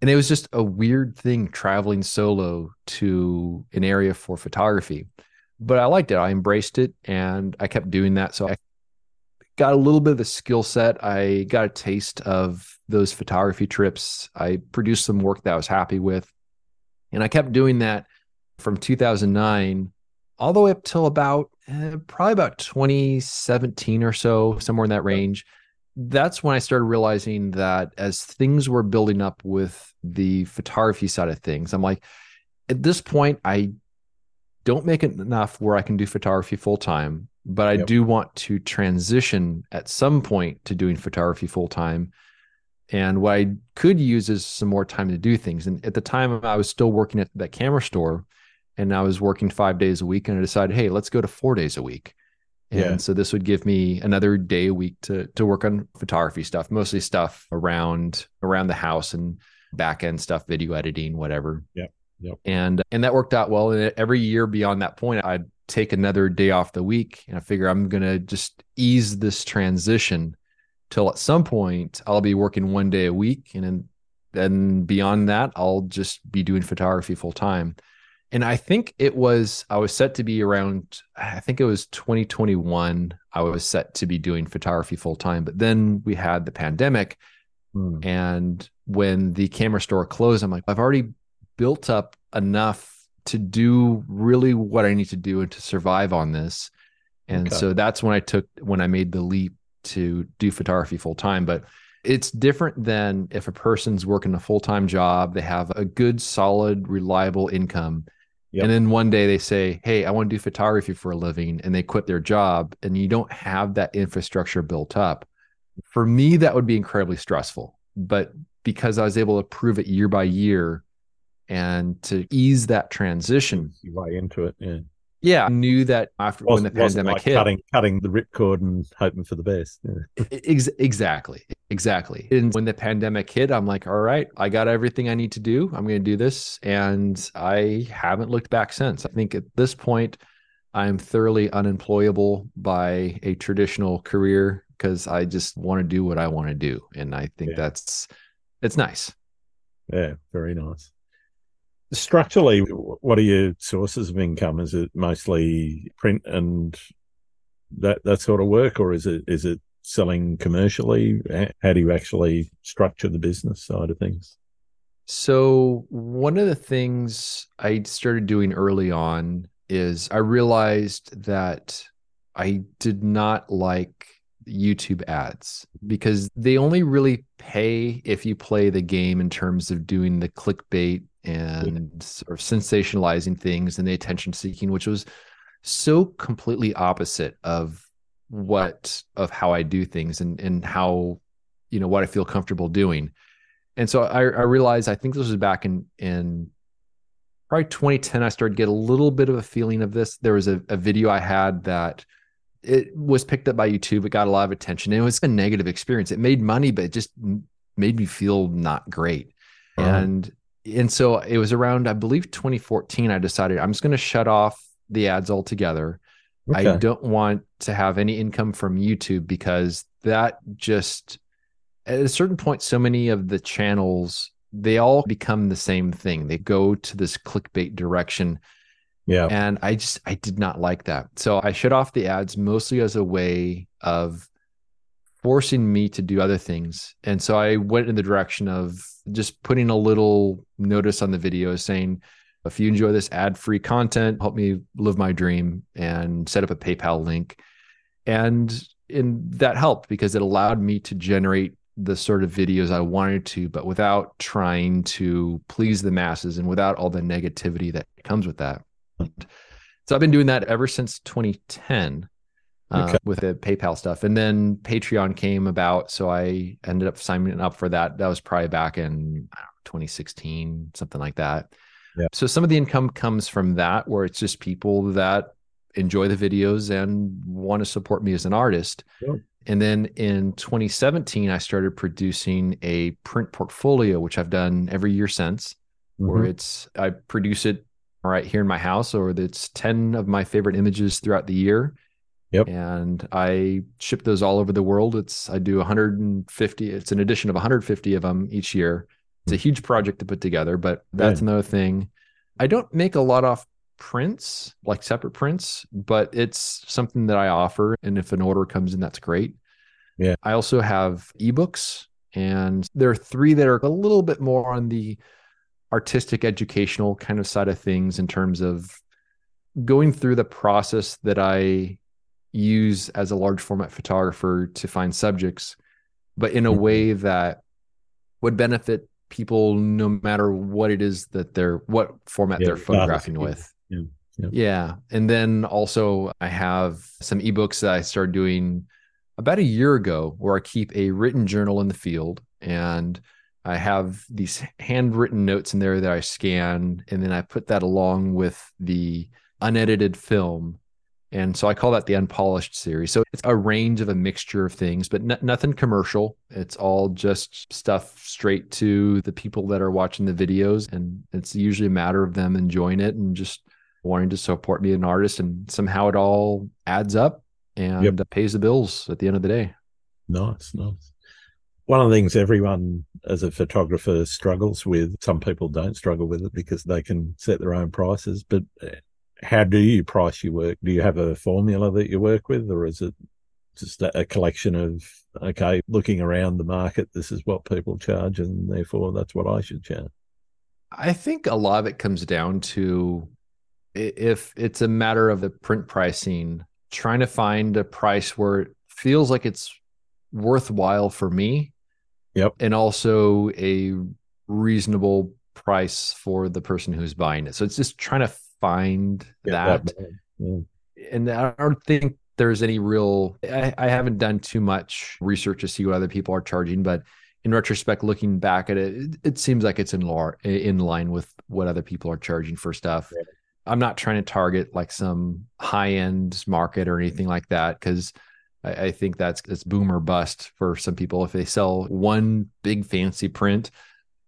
And it was just a weird thing traveling solo to an area for photography. But I liked it. I embraced it and I kept doing that. So I got a little bit of a skill set. I got a taste of those photography trips. I produced some work that I was happy with. And I kept doing that from two thousand nine all the way up till about, eh, probably about twenty seventeen or so, somewhere in that range. That's when I started realizing that as things were building up with the photography side of things, I'm like, at this point, I don't make it enough where I can do photography full time. But I yep. do want to transition at some point to doing photography full time. And what I could use is some more time to do things. And at the time I was still working at that camera store and I was working five days a week and I decided, hey, let's go to four days a week. And yeah. so this would give me another day a week to, to work on photography stuff, mostly stuff around, around the house and back end stuff, video editing, whatever. Yeah. Yep. And, and that worked out well. And every year beyond that point, I'd take another day off the week and I figure I'm going to just ease this transition till at some point I'll be working one day a week. And then, then beyond that, I'll just be doing photography full time. And I think it was, I was set to be around, I think it was twenty twenty-one. I was set to be doing photography full time, but then we had the pandemic. Mm. And when the camera store closed, I'm like, I've already built up enough to do really what I need to do and to survive on this. And okay. so that's when I took, when I made the leap to do photography full time, but it's different than if a person's working a full-time job, they have a good, solid, reliable income. Yep. And then one day they say, hey, I want to do photography for a living, and they quit their job and you don't have that infrastructure built up. For me, that would be incredibly stressful, but because I was able to prove it year by year, and to ease that transition, you buy into it. Yeah, yeah. I knew that after when the pandemic like hit, cutting, cutting the ripcord and hoping for the best. Yeah. Ex- exactly, exactly. And when the pandemic hit, I'm like, all right, I got everything I need to do. I'm going to do this, and I haven't looked back since. I think at this point, I'm thoroughly unemployable by a traditional career because I just want to do what I want to do, and I think yeah. that's it's nice. Yeah, very nice. Structurally, what are your sources of income? Is it mostly print and that that sort of work, or is it is it selling commercially? How do you actually structure the business side of things? So one of the things I started doing early on is I realized that I did not like YouTube ads because they only really pay if you play the game in terms of doing the clickbait and sort of sensationalizing things and the attention seeking, which was so completely opposite of what, of how I do things and, and how, you know, what I feel comfortable doing. And so I, I realized, I think this was back in, in probably twenty ten, I started to get a little bit of a feeling of this. There was a, a video I had that it was picked up by YouTube. It got a lot of attention. It was a negative experience. It made money, but it just made me feel not great. Uh-huh. And And so it was around, I believe, twenty fourteen, I decided I'm just going to shut off the ads altogether. Okay. I don't want to have any income from YouTube because that just, at a certain point, so many of the channels they all become the same thing. They go to this clickbait direction. Yeah. And I just, I did not like that. So I shut off the ads mostly as a way of forcing me to do other things. And so I went in the direction of just putting a little notice on the video saying, if you enjoy this ad-free content, help me live my dream, and set up a PayPal link. And, and that helped because it allowed me to generate the sort of videos I wanted to, but without trying to please the masses and without all the negativity that comes with that. So I've been doing that ever since twenty ten uh, okay. with the PayPal stuff. And then Patreon came about. So I ended up signing up for that. That was probably back in I don't know, twenty sixteen, something like that. Yeah. So some of the income comes from that, where it's just people that enjoy the videos and want to support me as an artist. Sure. And then in twenty seventeen, I started producing a print portfolio, which I've done every year since, mm-hmm. where it's, I produce it right here in my house, or it's ten of my favorite images throughout the year. Yep. And I ship those all over the world. It's, I do one hundred fifty, it's an edition of one hundred fifty of them each year. It's a huge project to put together, but that's right. Another thing. I don't make a lot off prints, like separate prints, but it's something that I offer. And if an order comes in, that's great. Yeah. I also have eBooks, and there are three that are a little bit more on the artistic educational kind of side of things, in terms of going through the process that I use as a large format photographer to find subjects, but in a way that would benefit people no matter what it is that they're, what format yeah, they're photographing with. Yeah, yeah. yeah. And then also I have some eBooks that I started doing about a year ago, where I keep a written journal in the field, and I have these handwritten notes in there that I scan, and then I put that along with the unedited film. And so I call that the Unpolished series. So it's a range of a mixture of things, but n- nothing commercial. It's all just stuff straight to the people that are watching the videos. And it's usually a matter of them enjoying it and just wanting to support me as an artist. And somehow it all adds up and yep. pays the bills at the end of the day. Nice, nice. One of the things everyone as a photographer struggles with, some people don't struggle with it because they can set their own prices, but how do you price your work? Do you have a formula that you work with, or is it just a collection of, okay, looking around the market, this is what people charge and therefore that's what I should charge? I think a lot of it comes down to, if it's a matter of the print pricing, trying to find a price where it feels like it's worthwhile for me. Yep. And also a reasonable price for the person who's buying it. So it's just trying to find yeah, that. that yeah. And I don't think there's any real, I, I haven't done too much research to see what other people are charging, but in retrospect, looking back at it, it, it seems like it's in, lar- in line with what other people are charging for stuff. Yeah. I'm not trying to target like some high-end market or anything like that, because I think that's it's boom or bust for some people. If they sell one big fancy print,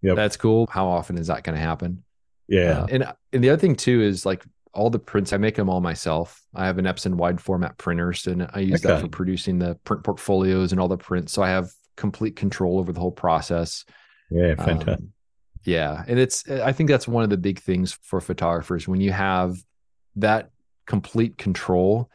yep. that's cool. How often is that going to happen? Yeah. Uh, and and the other thing too is like all the prints, I make them all myself. I have an Epson wide format printer, so I use okay. that for producing the print portfolios and all the prints. So I have complete control over the whole process. Yeah, fantastic. Um, yeah, and it's I think that's one of the big things for photographers. When you have that complete control,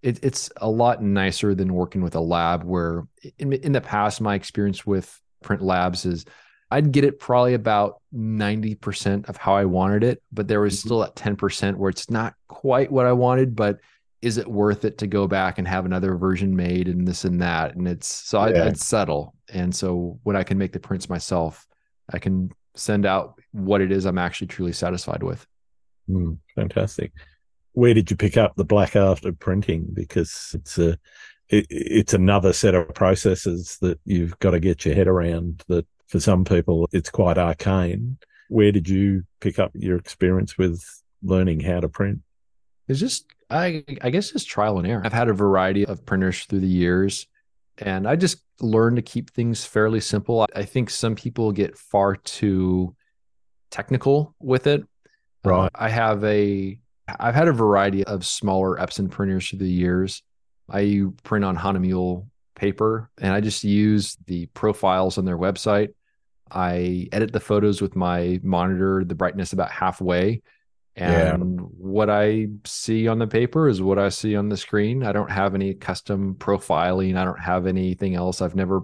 It, it's a lot nicer than working with a lab, where in, in the past, my experience with print labs is I'd get it probably about ninety percent of how I wanted it, but there was still that ten percent where it's not quite what I wanted, but is it worth it to go back and have another version made and this and that? And it's, so yeah. I, I'd settle. And so when I can make the prints myself, I can send out what it is I'm actually truly satisfied with. Mm, fantastic. Where did you pick up the black art of printing? Because it's a, it, it's another set of processes that you've got to get your head around, that for some people it's quite arcane. Where did you pick up your experience with learning how to print? It's just, I, I guess it's trial and error. I've had a variety of printers through the years, and I just learned to keep things fairly simple. I think some people get far too technical with it. Right. Uh, I have a... I've had a variety of smaller Epson printers through the years. I print on Hahnemühle paper, and I just use the profiles on their website. I edit the photos with my monitor, the brightness about halfway. And yeah. what I see on the paper is what I see on the screen. I don't have any custom profiling. I don't have anything else. I've never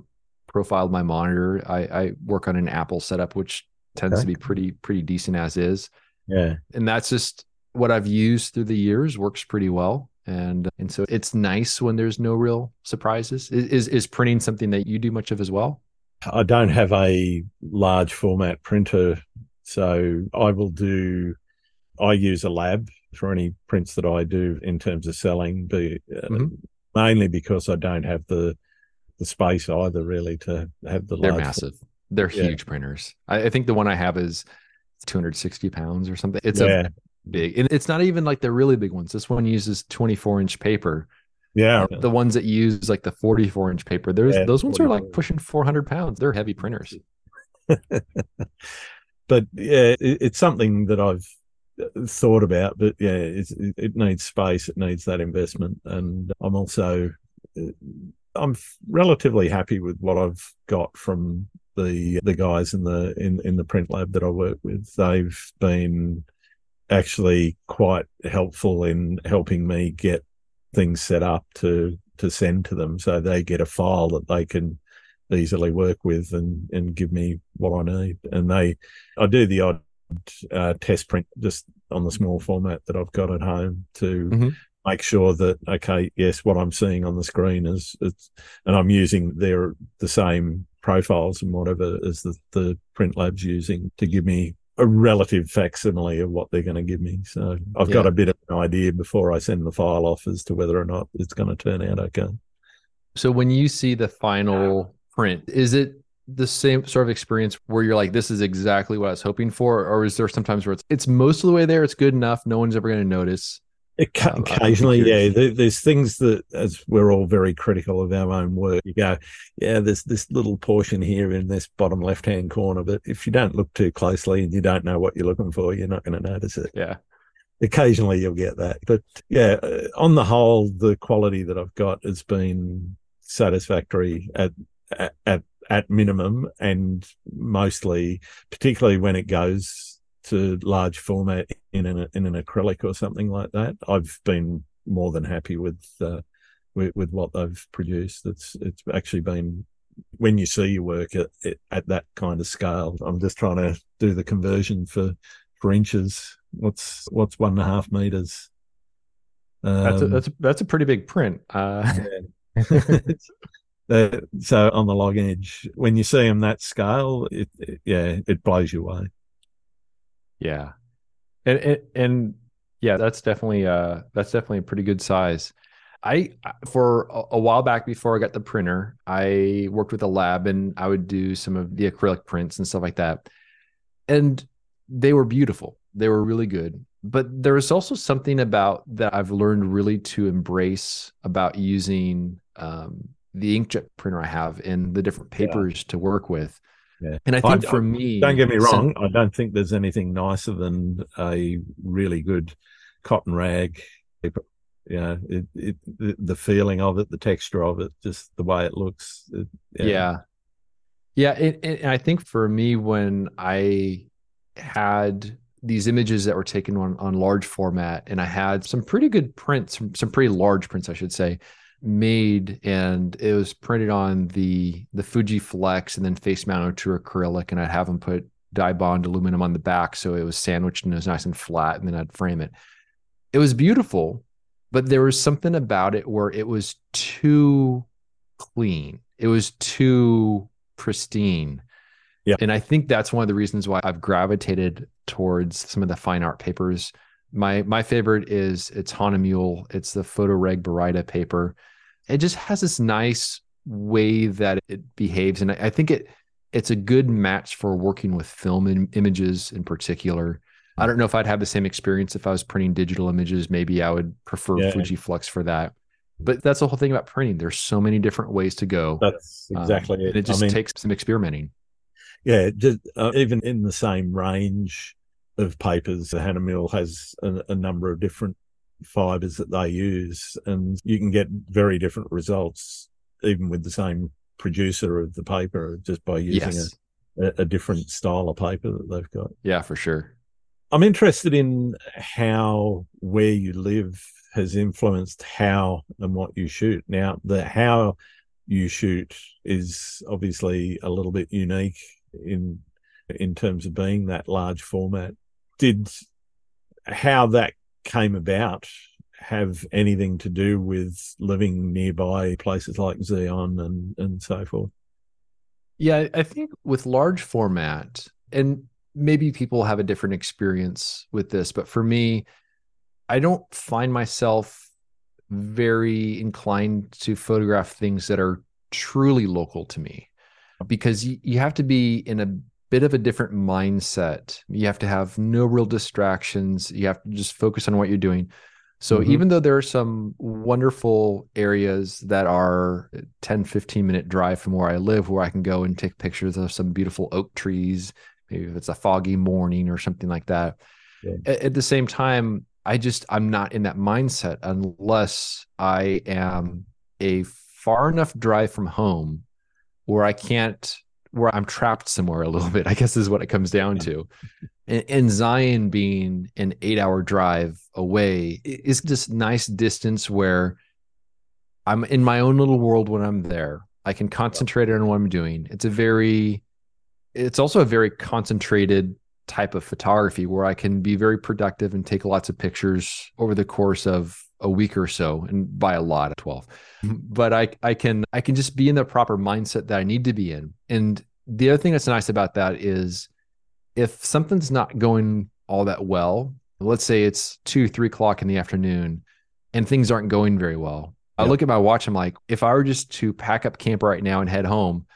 profiled my monitor. I, I work on an Apple setup, which tends okay. to be pretty, pretty decent as is. Yeah. And that's just what I've used through the years. Works pretty well. And, and so it's nice when there's no real surprises. Is, is, is printing something that you do much of as well? I don't have a large format printer. So I will do, I use a lab for any prints that I do in terms of selling, but mm-hmm. mainly because I don't have the the space either, really, to have the They're large. They're massive. Format. They're yeah. huge printers. I, I think the one I have is two hundred sixty pounds or something. It's yeah. a big, and it's not even like the really big ones. This one uses twenty-four inch paper. Yeah. The ones that use like the forty-four inch paper, there's yeah, those ones forty-four. Are like pushing four hundred pounds. They're heavy printers. But yeah, it, it's something that I've thought about, but yeah, it's, it needs space. It needs that investment. And I'm also, I'm relatively happy with what I've got from the the guys in the in, in the print lab that I work with. They've been actually quite helpful in helping me get things set up to to send to them, so they get a file that they can easily work with and and give me what I need. And they, I do the odd uh, test print just on the small format that I've got at home to mm-hmm. make sure that okay, yes, what I'm seeing on the screen is it's, and I'm using their the same profiles and whatever as the the print lab's using to give me a relative facsimile of what they're going to give me. So I've yeah. got a bit of an idea before I send the file off as to whether or not it's going to turn out okay. So when you see the final print, is it the same sort of experience where you're like, this is exactly what I was hoping for? Or is there sometimes where it's, it's most of the way there, it's good enough, no one's ever going to notice? It ca- um, occasionally, yeah. There, there's things that, as we're all very critical of our own work, you go, yeah, there's this little portion here in this bottom left-hand corner, but if you don't look too closely and you don't know what you're looking for, you're not going to notice it. Yeah. Occasionally you'll get that. But yeah, on the whole, the quality that I've got has been satisfactory at at at minimum, and mostly, particularly when it goes to large format in an in an acrylic or something like that, I've been more than happy with uh, with, with what they've produced. It's it's actually been, when you see your work at at that kind of scale. I'm just trying to do the conversion for for inches. What's what's one and a half meters? Um, that's a, that's a, that's a pretty big print. Uh... Yeah. uh, so on the log edge, when you see them that scale, it, it yeah, it blows you away. Yeah. And, and, and yeah, that's definitely uh that's definitely a pretty good size. I, for a, a while back before I got the printer, I worked with a lab and I would do some of the acrylic prints and stuff like that. And they were beautiful. They were really good. But there is also something about that I've learned really to embrace about using um, the inkjet printer I have and the different papers yeah. to work with. Yeah. And I think I, for me... Don't get me wrong, so, I don't think there's anything nicer than a really good cotton rag. You know, it, it, the feeling of it, the texture of it, just the way it looks. It, yeah. Yeah, yeah it, it, and I think for me, when I had these images that were taken on, on large format, and I had some pretty good prints, some, some pretty large prints, I should say, made, and it was printed on the the Fuji Flex and then face mounted to acrylic, and I'd have them put dye bond aluminum on the back so it was sandwiched and it was nice and flat, and then I'd frame it. It was beautiful, but there was something about it where it was too clean. It was too pristine. Yeah. And I think that's one of the reasons why I've gravitated towards some of the fine art papers. My my favorite is it's Hahnemühle. It's the Photoreg Baryta paper. It just has this nice way that it behaves, and I, I think it it's a good match for working with film in, images in particular. I don't know if I'd have the same experience if I was printing digital images. Maybe I would prefer yeah. Fujiflex for that. But that's the whole thing about printing. There's so many different ways to go. That's exactly um, it. And it just I mean, takes some experimenting. Yeah, just, uh, even in the same range of papers, the Hahnemühle has a, a number of different fibers that they use, and you can get very different results even with the same producer of the paper just by using yes. a, a different style of paper that they've got. Yeah, for sure. I'm interested in how where you live has influenced how and what you shoot. Now, the how you shoot is obviously a little bit unique in in terms of being that large format. Did how that came about have anything to do with living nearby places like Zion and, and so forth? Yeah, I think with large format, and maybe people have a different experience with this, but for me, I don't find myself very inclined to photograph things that are truly local to me, because you, you have to be in a bit of a different mindset. You have to have no real distractions. You have to just focus on what you're doing. So mm-hmm. even though there are some wonderful areas that are ten, fifteen minute drive from where I live, where I can go and take pictures of some beautiful oak trees, maybe if it's a foggy morning or something like that. Yeah. At, at the same time, I just, I'm not in that mindset unless I am a far enough drive from home where I can't, where I'm trapped somewhere a little bit, I guess is what it comes down to. And, and Zion being an eight hour drive away is this nice distance where I'm in my own little world when I'm there. I can concentrate on what I'm doing. It's a very, it's also a very concentrated type of photography where I can be very productive and take lots of pictures over the course of a week or so, and by a lot at twelve. But I I can I can just be in the proper mindset that I need to be in. And the other thing that's nice about that is if something's not going all that well, let's say it's two, three o'clock in the afternoon and things aren't going very well. Yep. I look at my watch, I'm like, if I were just to pack up camp right now and head home,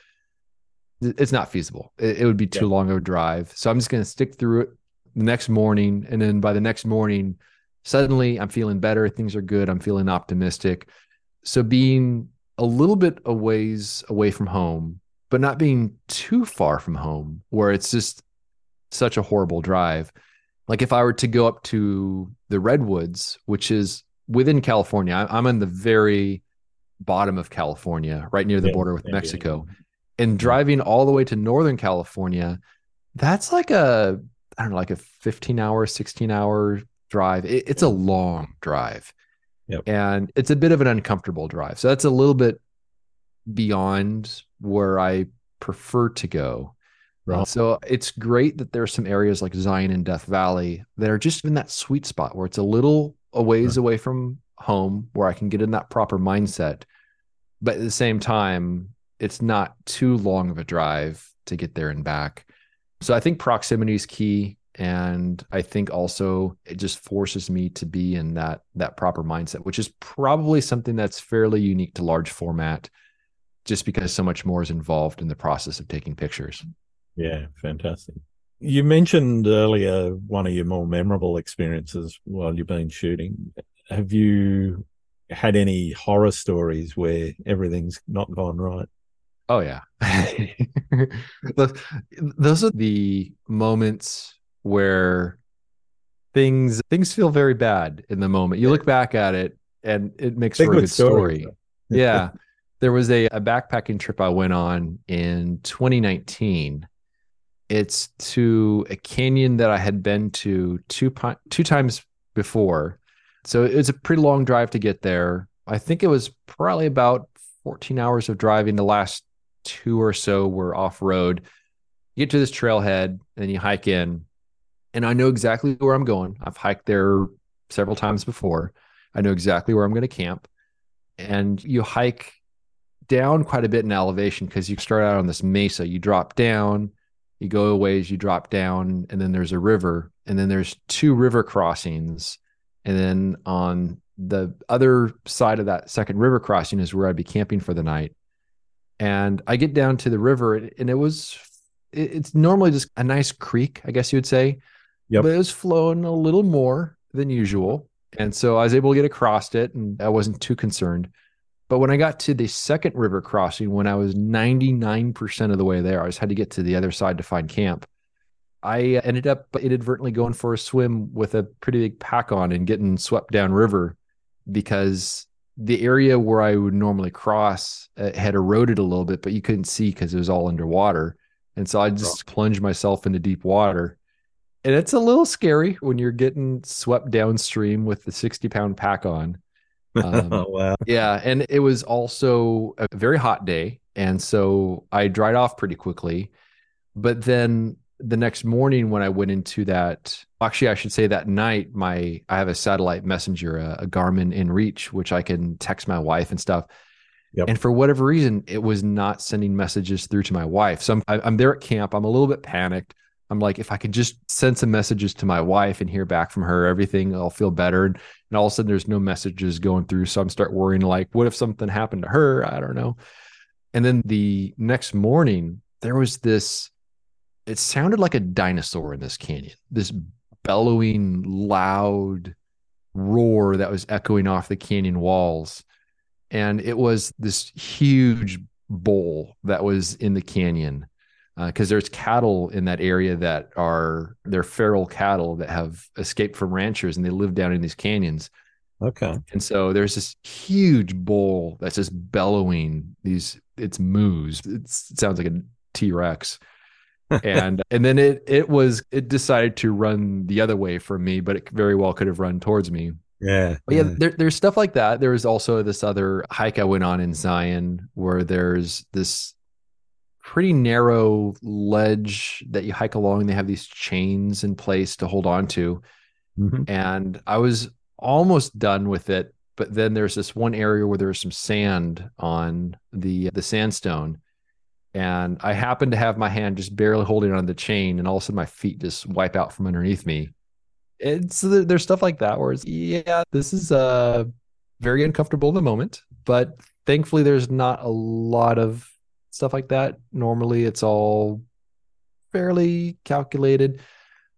it's not feasible. It would be too yeah. long of a drive. So I'm just going to stick through it the next morning. And then by the next morning, suddenly I'm feeling better. Things are good. I'm feeling optimistic. So being a little bit a ways away from home, but not being too far from home where it's just such a horrible drive. Like if I were to go up to the Redwoods, which is within California, I'm in the very bottom of California, right near the yeah, border with Mexico. Yeah. And driving all the way to Northern California, that's like a, I don't know, like a fifteen hour, sixteen hour drive. It, it's a long drive. Yep. And it's a bit of an uncomfortable drive. So that's a little bit beyond where I prefer to go. Right. Um, so it's great that there are some areas like Zion and Death Valley that are just in that sweet spot where it's a little a ways right. away from home where I can get in that proper mindset. But at the same time, it's not too long of a drive to get there and back. So I think proximity is key. And I think also it just forces me to be in that, that proper mindset, which is probably something that's fairly unique to large format, just because so much more is involved in the process of taking pictures. Yeah, fantastic. You mentioned earlier one of your more memorable experiences while you've been shooting. Have you had any horror stories where everything's not gone right? Oh, yeah. Those are the moments where things things feel very bad in the moment. You look back at it, and it makes for a good story. story. Yeah. There was a, a backpacking trip I went on in twenty nineteen. It's to a canyon that I had been to two, two times before. So it was a pretty long drive to get there. I think it was probably about fourteen hours of driving. The last two or so were off-road. You get to this trailhead and you hike in, and I know exactly where I'm going. I've hiked there several times before. I know exactly where I'm going to camp. And you hike down quite a bit in elevation because you start out on this mesa. You drop down, you go a ways, you drop down, and then there's a river, and then there's two river crossings. And then on the other side of that second river crossing is where I'd be camping for the night. And I get down to the river, and it was, it's normally just a nice creek, I guess you would say, yep. but it was flowing a little more than usual. And so I was able to get across it, and I wasn't too concerned. But when I got to the second river crossing, when I was ninety-nine percent of the way there, I just had to get to the other side to find camp. I ended up inadvertently going for a swim with a pretty big pack on and getting swept down river because the area where I would normally cross had eroded a little bit, but you couldn't see because it was all underwater. And so I just plunge myself into deep water. And it's a little scary when you're getting swept downstream with the sixty pound pack on. Um, oh, wow. Yeah. And it was also a very hot day. And so I dried off pretty quickly. But then the next morning when I went into that, actually, I should say that night, my I have a satellite messenger, a, a Garmin inReach, which I can text my wife and stuff. Yep. And for whatever reason, it was not sending messages through to my wife. So I'm, I'm there at camp. I'm a little bit panicked. I'm like, if I could just send some messages to my wife and hear back from her, everything, I'll feel better. And, and all of a sudden there's no messages going through. So I'm start worrying, like, what if something happened to her? I don't know. And then the next morning there was this, it sounded like a dinosaur in this canyon, this bellowing loud roar that was echoing off the canyon walls. And it was this huge bull that was in the canyon. Because uh, there's cattle in that area that are, they're feral cattle that have escaped from ranchers and they live down in these canyons. Okay. And so there's this huge bull that's just bellowing these, it's moos. It's, it sounds like a T-Rex. And and then it it was, it decided to run the other way from me, but it very well could have run towards me. Yeah. But yeah, yeah. There, there's stuff like that. There was also this other hike I went on in Zion where there's this pretty narrow ledge that you hike along. They have these chains in place to hold on to. Mm-hmm. And I was almost done with it. But then there's this one area where there was some sand on the, the sandstone. And I happened to have my hand just barely holding on to the chain. And all of a sudden my feet just wipe out from underneath me. And so there's stuff like that where it's, yeah, this is uh, very uncomfortable in the moment. But thankfully there's not a lot of stuff like that. Normally it's all fairly calculated.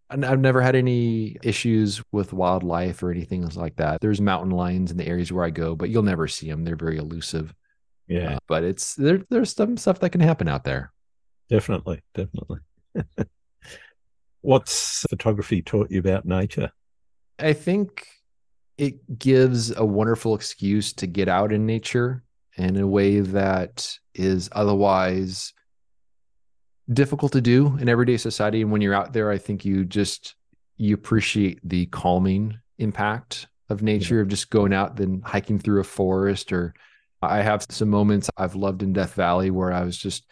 And I've never had any issues with wildlife or anything like that. There's mountain lions in the areas where I go, but you'll never see them. They're very elusive. Yeah. Uh, but it's, there, there's some stuff that can happen out there. Definitely. Definitely. What's photography taught you about nature? I think it gives a wonderful excuse to get out in nature in a way that is otherwise difficult to do in everyday society. And when you're out there, I think you just, you appreciate the calming impact of nature, yeah. of just going out and hiking through a forest. Or I have some moments I've loved in Death Valley where I was just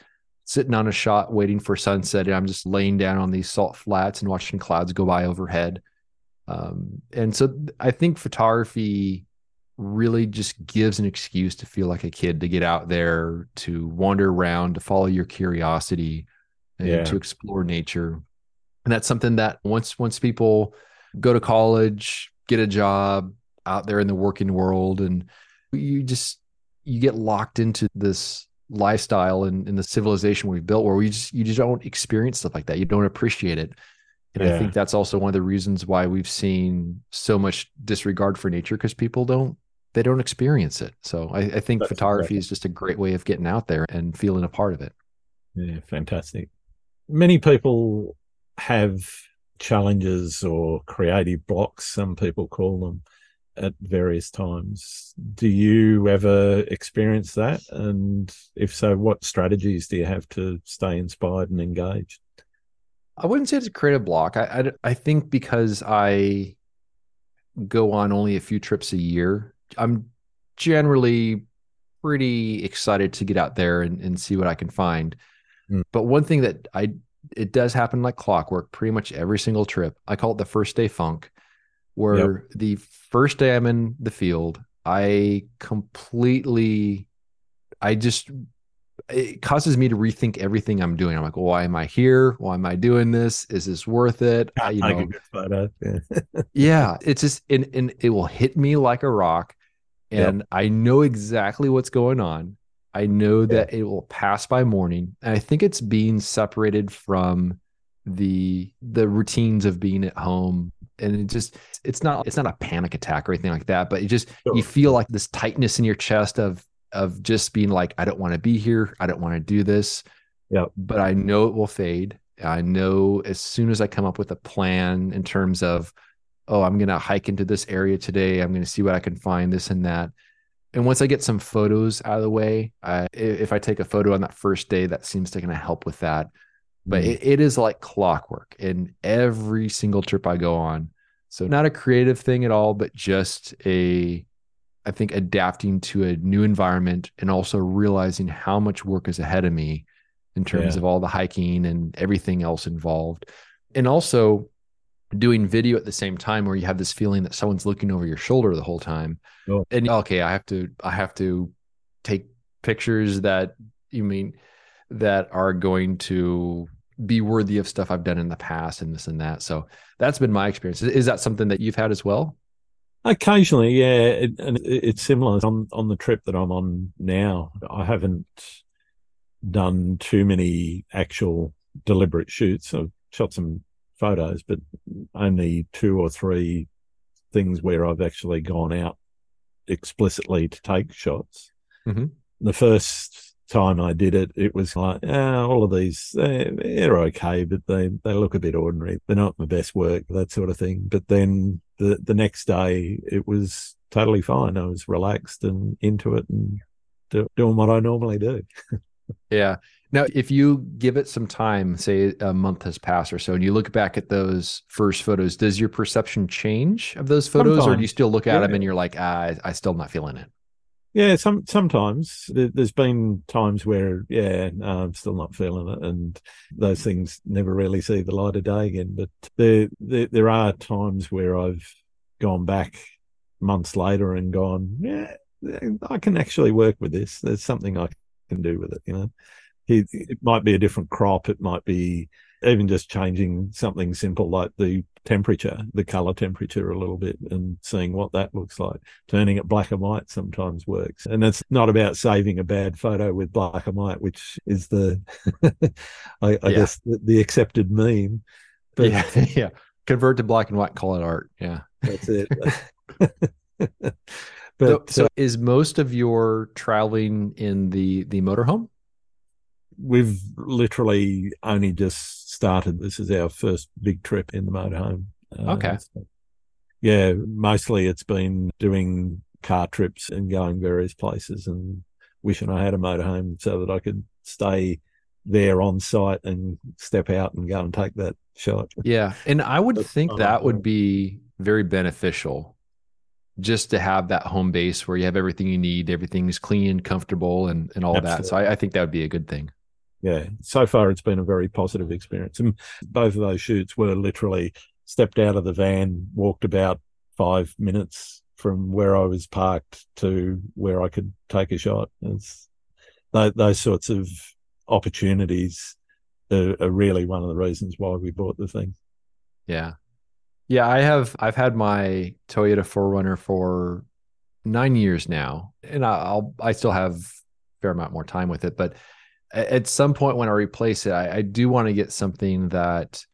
sitting on a shot waiting for sunset. And I'm just laying down on these salt flats and watching clouds go by overhead. Um, and so I think photography really just gives an excuse to feel like a kid, to get out there, to wander around, to follow your curiosity, and yeah. to explore nature. And that's something that once once people go to college, get a job out there in the working world, and you just you get locked into this lifestyle and, and the civilization we've built, where we just you just don't experience stuff like that. You don't appreciate it. And yeah. I think that's also one of the reasons why we've seen so much disregard for nature, because people don't They don't experience it. So I, I think That's photography great. is just a great way of getting out there and feeling a part of it. Yeah, fantastic. Many people have challenges or creative blocks, some people call them, at various times. Do you ever experience that? And if so, what strategies do you have to stay inspired and engaged? I wouldn't say it's a creative block. I, I, I think because I go on only a few trips a year, I'm generally pretty excited to get out there and, and see what I can find. Mm. But one thing that I, it does happen like clockwork pretty much every single trip. I call it the first day funk, where yep. the first day I'm in the field, I completely, I just, it causes me to rethink everything I'm doing. I'm like, why am I here? Why am I doing this? Is this worth it? I, you know, I yeah. yeah, it's just, and, and it will hit me like a rock. And yep. I know exactly what's going on. I know that yep. it will pass by morning. And I think it's being separated from the, the routines of being at home. And it just, it's not, it's not a panic attack or anything like that, but it just, sure. you feel like this tightness in your chest of, of just being like, I don't want to be here. I don't want to do this, yep. but I know it will fade. I know as soon as I come up with a plan in terms of, oh, I'm going to hike into this area today. I'm going to see what I can find, this and that. And once I get some photos out of the way, I, if I take a photo on that first day, that seems to kind of help with that. but mm. it, it is like clockwork in every single trip I go on. So not a creative thing at all, but just a, I think, adapting to a new environment and also realizing how much work is ahead of me in terms yeah. of all the hiking and everything else involved. And also doing video at the same time, where you have this feeling that someone's looking over your shoulder the whole time. Oh. And okay, I have to, I have to take pictures that you mean that are going to be worthy of stuff I've done in the past and this and that. So that's been my experience. Is that something that you've had as well? Occasionally, yeah. It, and it's similar on, on the trip that I'm on now. I haven't done too many actual deliberate shoots. I've shot some photos, but only two or three things where I've actually gone out explicitly to take shots. Mm-hmm. The first time I did it, it was like, oh, all of these, they're, they're okay, but they, they look a bit ordinary. They're not my best work, that sort of thing. But then the, the next day, it was totally fine. I was relaxed and into it and do, doing what I normally do. Yeah. Now, if you give it some time, say a month has passed or so, and you look back at those first photos, does your perception change of those photos? Sometimes. Or do you still look at yeah. them and you're like, ah, I'm still not feeling it? Yeah, some sometimes. There's been times where, yeah, no, I'm still not feeling it, and those things never really see the light of day again. But there, there, there are times where I've gone back months later and gone, yeah, I can actually work with this. There's something I can do with it, you know. It might be a different crop. It might be even just changing something simple like the temperature, the color temperature a little bit, and seeing what that looks like. Turning it black and white sometimes works. And it's not about saving a bad photo with black and white, which is the, I, I yeah. guess, the, the accepted meme. But yeah, yeah. Convert to black and white, call it art. Yeah. That's it. but so, so uh, is most of your traveling in the, the motorhome? We've literally only just started. This is our first big trip in the motorhome. Uh, okay. So, yeah, mostly it's been doing car trips and going various places and wishing I had a motorhome so that I could stay there on site and step out and go and take that shot. Yeah, and I would That's think that would be very beneficial, just to have that home base where you have everything you need, everything's clean, comfortable, and, and all Absolutely. That. So I, I think that would be a good thing. Yeah, so far it's been a very positive experience. And both of those shoots were literally stepped out of the van, walked about five minutes from where I was parked to where I could take a shot. It's, those, those sorts of opportunities are, are really one of the reasons why we bought the thing. Yeah. Yeah, I have, I've had my Toyota four runner for nine years now, and I'll, I still have a fair amount more time with it, but at some point when I replace it, I, I do want to get something that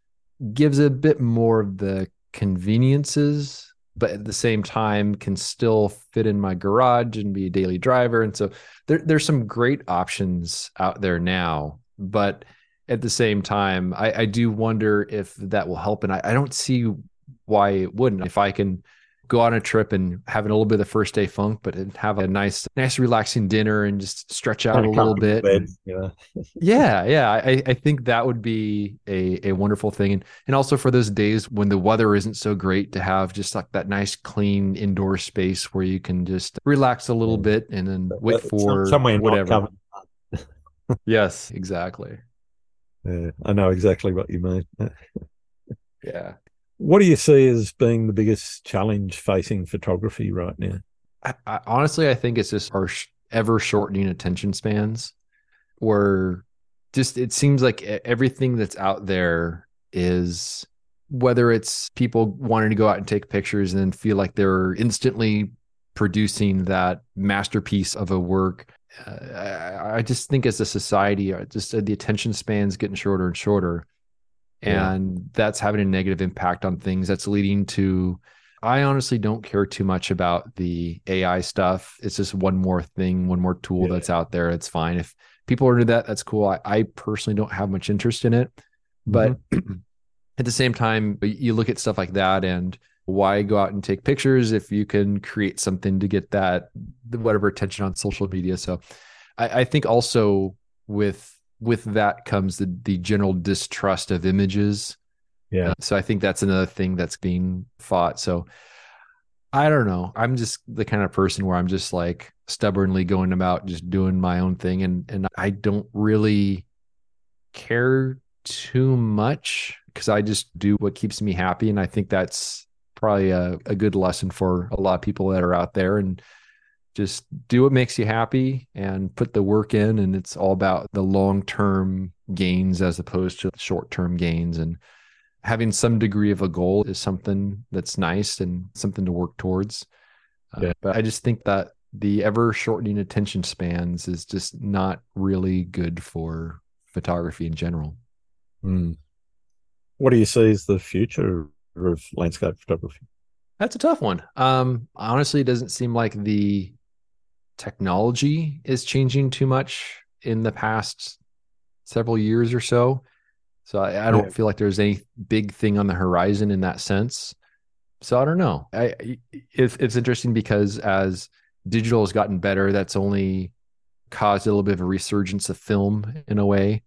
gives a bit more of the conveniences, but at the same time can still fit in my garage and be a daily driver. And so there, there's some great options out there now, but at the same time, I, I do wonder if that will help. And I, I don't see why it wouldn't. If I can go on a trip and have a little bit of the first day funk, but have a nice, nice relaxing dinner and just stretch out a little bit. Bed, yeah. yeah. Yeah. I, I think that would be a, a wonderful thing. And, and also for those days when the weather isn't so great, to have just like that nice, clean indoor space where you can just relax a little bit and then wait for somewhere whatever. Yes, exactly. Yeah, I know exactly what you mean. Yeah. What do you see as being the biggest challenge facing photography right now? I, I, honestly, I think it's just our sh- ever-shortening attention spans, where just it seems like everything that's out there is, whether it's people wanting to go out and take pictures and then feel like they're instantly producing that masterpiece of a work. Uh, I, I just think as a society, just uh, the attention span's getting shorter and shorter. And yeah. that's having a negative impact on things. That's leading to, I honestly don't care too much about the A I stuff. It's just one more thing, one more tool yeah. that's out there. It's fine. If people are into that, that's cool. I, I personally don't have much interest in it. But mm-hmm. at the same time, you look at stuff like that, and why go out and take pictures if you can create something to get that, whatever, attention on social media? So I, I think also with with that comes the, the general distrust of images. Yeah. Uh, so I think that's another thing that's being fought. So I don't know. I'm just the kind of person where I'm just like stubbornly going about just doing my own thing. And, and I don't really care too much because I just do what keeps me happy. And I think that's probably a, a good lesson for a lot of people that are out there, and just do what makes you happy and put the work in. And it's all about the long-term gains as opposed to short-term gains. And having some degree of a goal is something that's nice and something to work towards. Yeah. Uh, but I just think that the ever shortening attention spans is just not really good for photography in general. Mm. What do you see as the future of landscape photography? That's a tough one. Um, honestly, it doesn't seem like the technology is changing too much in the past several years or so. So I, I don't yeah. feel like there's any big thing on the horizon in that sense. So I don't know. I, it's, it's interesting because as digital has gotten better, that's only caused a little bit of a resurgence of film in a way,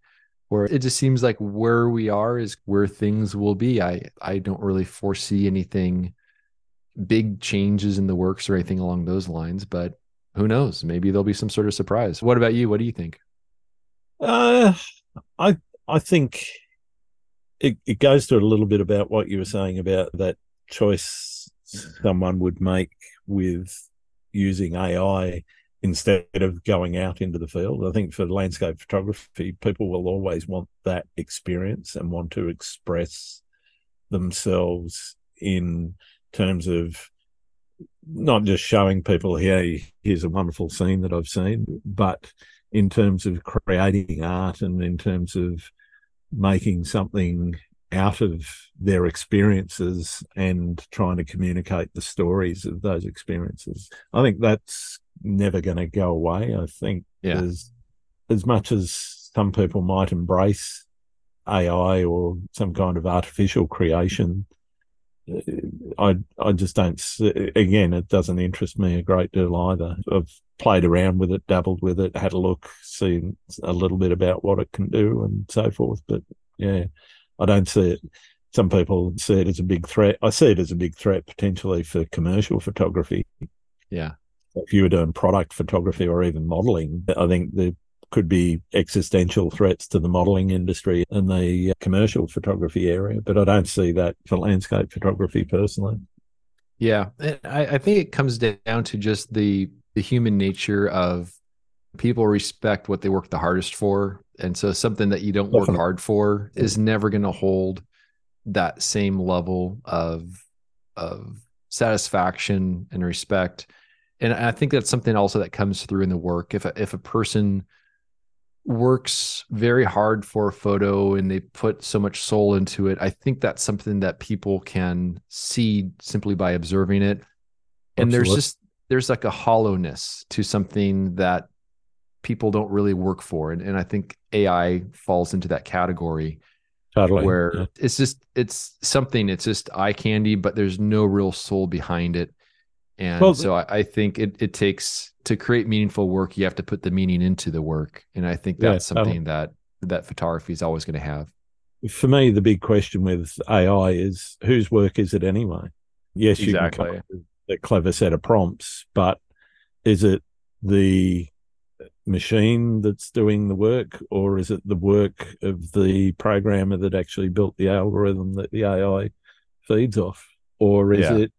where it just seems like where we are is where things will be. I, I don't really foresee anything big changes in the works or anything along those lines, but who knows? Maybe there'll be some sort of surprise. What about you? What do you think? Uh, I, I think it, it goes to a little bit about what you were saying about that choice someone would make with using A I instead of going out into the field. I think for landscape photography, people will always want that experience and want to express themselves in terms of not just showing people, hey, here's a wonderful scene that I've seen, but in terms of creating art and in terms of making something out of their experiences and trying to communicate the stories of those experiences. I think that's never going to go away. I think yeah. as, as much as some people might embrace A I or some kind of artificial creation, I I just don't see, again, it doesn't interest me a great deal either. I've played around with it, dabbled with it, had a look, seen a little bit about what it can do and so forth. But yeah, I don't see it. Some people see it as a big threat. I see it as a big threat potentially for commercial photography. Yeah. If you were doing product photography or even modeling, I think there could be existential threats to the modeling industry and the commercial photography area, but I don't see that for landscape photography personally. Yeah. And I, I think it comes down to just the, the human nature of people respect what they work the hardest for. And so something that you don't work Definitely. hard for is never going to hold that same level of, of satisfaction and respect. And I think that's something also that comes through in the work. If a, if a person works very hard for a photo and they put so much soul into it, I think that's something that people can see simply by observing it. And Absolutely. there's just, there's like a hollowness to something that people don't really work for. And, and I think A I falls into that category totally. where yeah. it's just, it's something, it's just eye candy, but there's no real soul behind it. And well, so I, I think it, it takes, to create meaningful work, you have to put the meaning into the work. And I think that's yeah, something um, that, that photography is always going to have. For me, the big question with A I is whose work is it anyway? Yes, exactly. You can come up with a clever set of prompts, but is it the machine that's doing the work, or is it the work of the programmer that actually built the algorithm that the A I feeds off? Or is yeah. it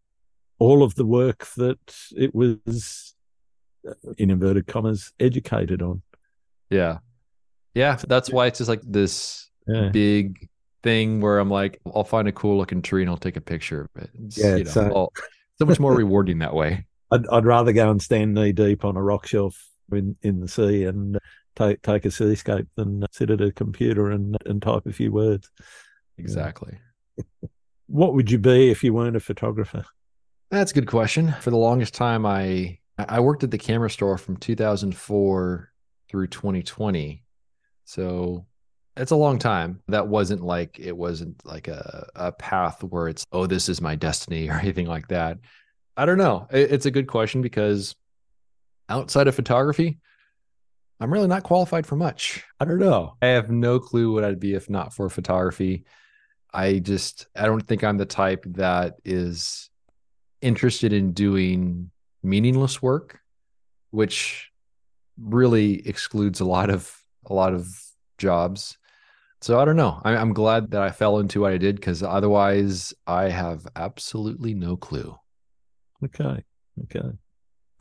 all of the work that it was, in inverted commas, educated on? Yeah. Yeah. That's why it's just like this yeah. big thing where I'm like, I'll find a cool looking tree and I'll take a picture of it. It's, yeah, you know, so... Well, so much more rewarding that way. I'd, I'd rather go and stand knee deep on a rock shelf in, in the sea and take take a seascape than sit at a computer and, and type a few words. Exactly. What would you be if you weren't a photographer? That's a good question. For the longest time, I I worked at the camera store from two thousand four through twenty twenty. So that's a long time. That wasn't like, it wasn't like a, a path where it's, oh, this is my destiny or anything like that. I don't know. It, it's a good question because outside of photography, I'm really not qualified for much. I don't know. I have no clue what I'd be if not for photography. I just, I don't think I'm the type that is interested in doing meaningless work, which really excludes a lot of, a lot of jobs. So I don't know. I, I'm glad that I fell into what I did, because otherwise I have absolutely no clue. Okay. Okay.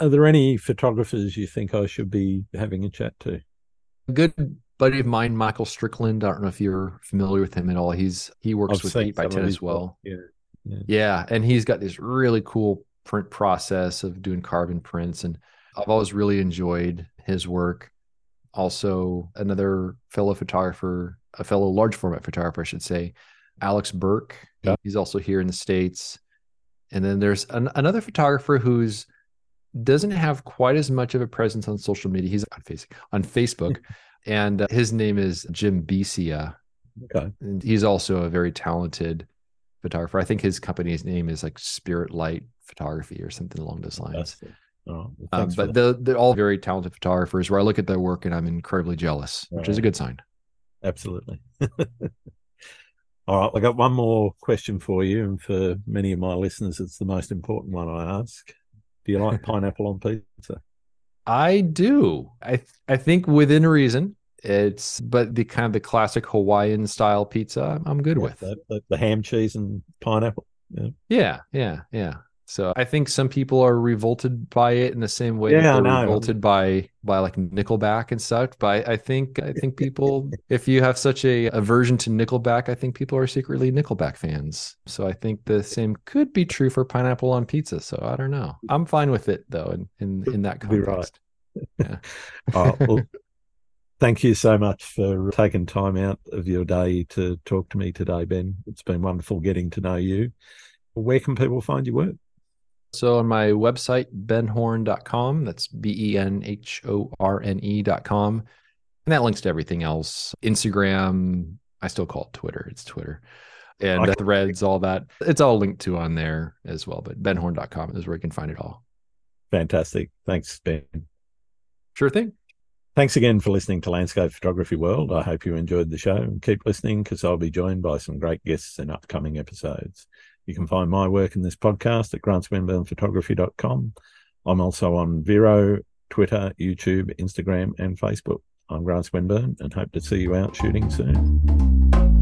Are there any photographers you think I should be having a chat to? A good buddy of mine, Michael Strickland. I don't know if you're familiar with him at all. He's he works I've with eight by ten as well. Yeah. yeah. Yeah. And he's got this really cool print process of doing carbon prints. And I've always really enjoyed his work. Also, another fellow photographer, a fellow large format photographer, I should say, Alex Burke. Yeah. He's also here in the States. And then there's an, another photographer who's doesn't have quite as much of a presence on social media. He's on Facebook, on Facebook and uh, his name is Jim Becia. Okay. And he's also a very talented photographer. I think his company's name is like Spirit Light Photography or something along those lines. Oh, well, um, but they're, they're all very talented photographers where I look at their work and I'm incredibly jealous, which right. is a good sign. Absolutely. All right. I got one more question for you. And for many of my listeners, it's the most important one I ask. Do you like pineapple on pizza? I do. I th- I think within reason. It's but the kind of the classic Hawaiian style pizza I'm good yeah, with. The, the, the ham, cheese, and pineapple. Yeah. yeah, yeah, yeah. So I think some people are revolted by it in the same way yeah, that they're no, revolted no. by by like Nickelback and such. But I, I think I think people, if you have such a aversion to Nickelback, I think people are secretly Nickelback fans. So I think the same could be true for pineapple on pizza. So I don't know. I'm fine with it though in in, in that context. Be right. Yeah. All right, well, thank you so much for taking time out of your day to talk to me today, Ben. It's been wonderful getting to know you. Where can people find your work? So on my website, ben horne dot com, that's B E N H O R N E dot com. And that links to everything else. Instagram, I still call it Twitter. It's Twitter. And uh, Threads, all that. It's all linked to on there as well. But ben horne dot com is where you can find it all. Fantastic. Thanks, Ben. Sure thing. Thanks again for listening to Landscape Photography World. I hope you enjoyed the show. And keep listening because I'll be joined by some great guests in upcoming episodes. You can find my work in this podcast at grant swinbourne photography dot com. I'm also on Vero, Twitter, YouTube, Instagram, and Facebook. I'm Grant Swinbourne and hope to see you out shooting soon.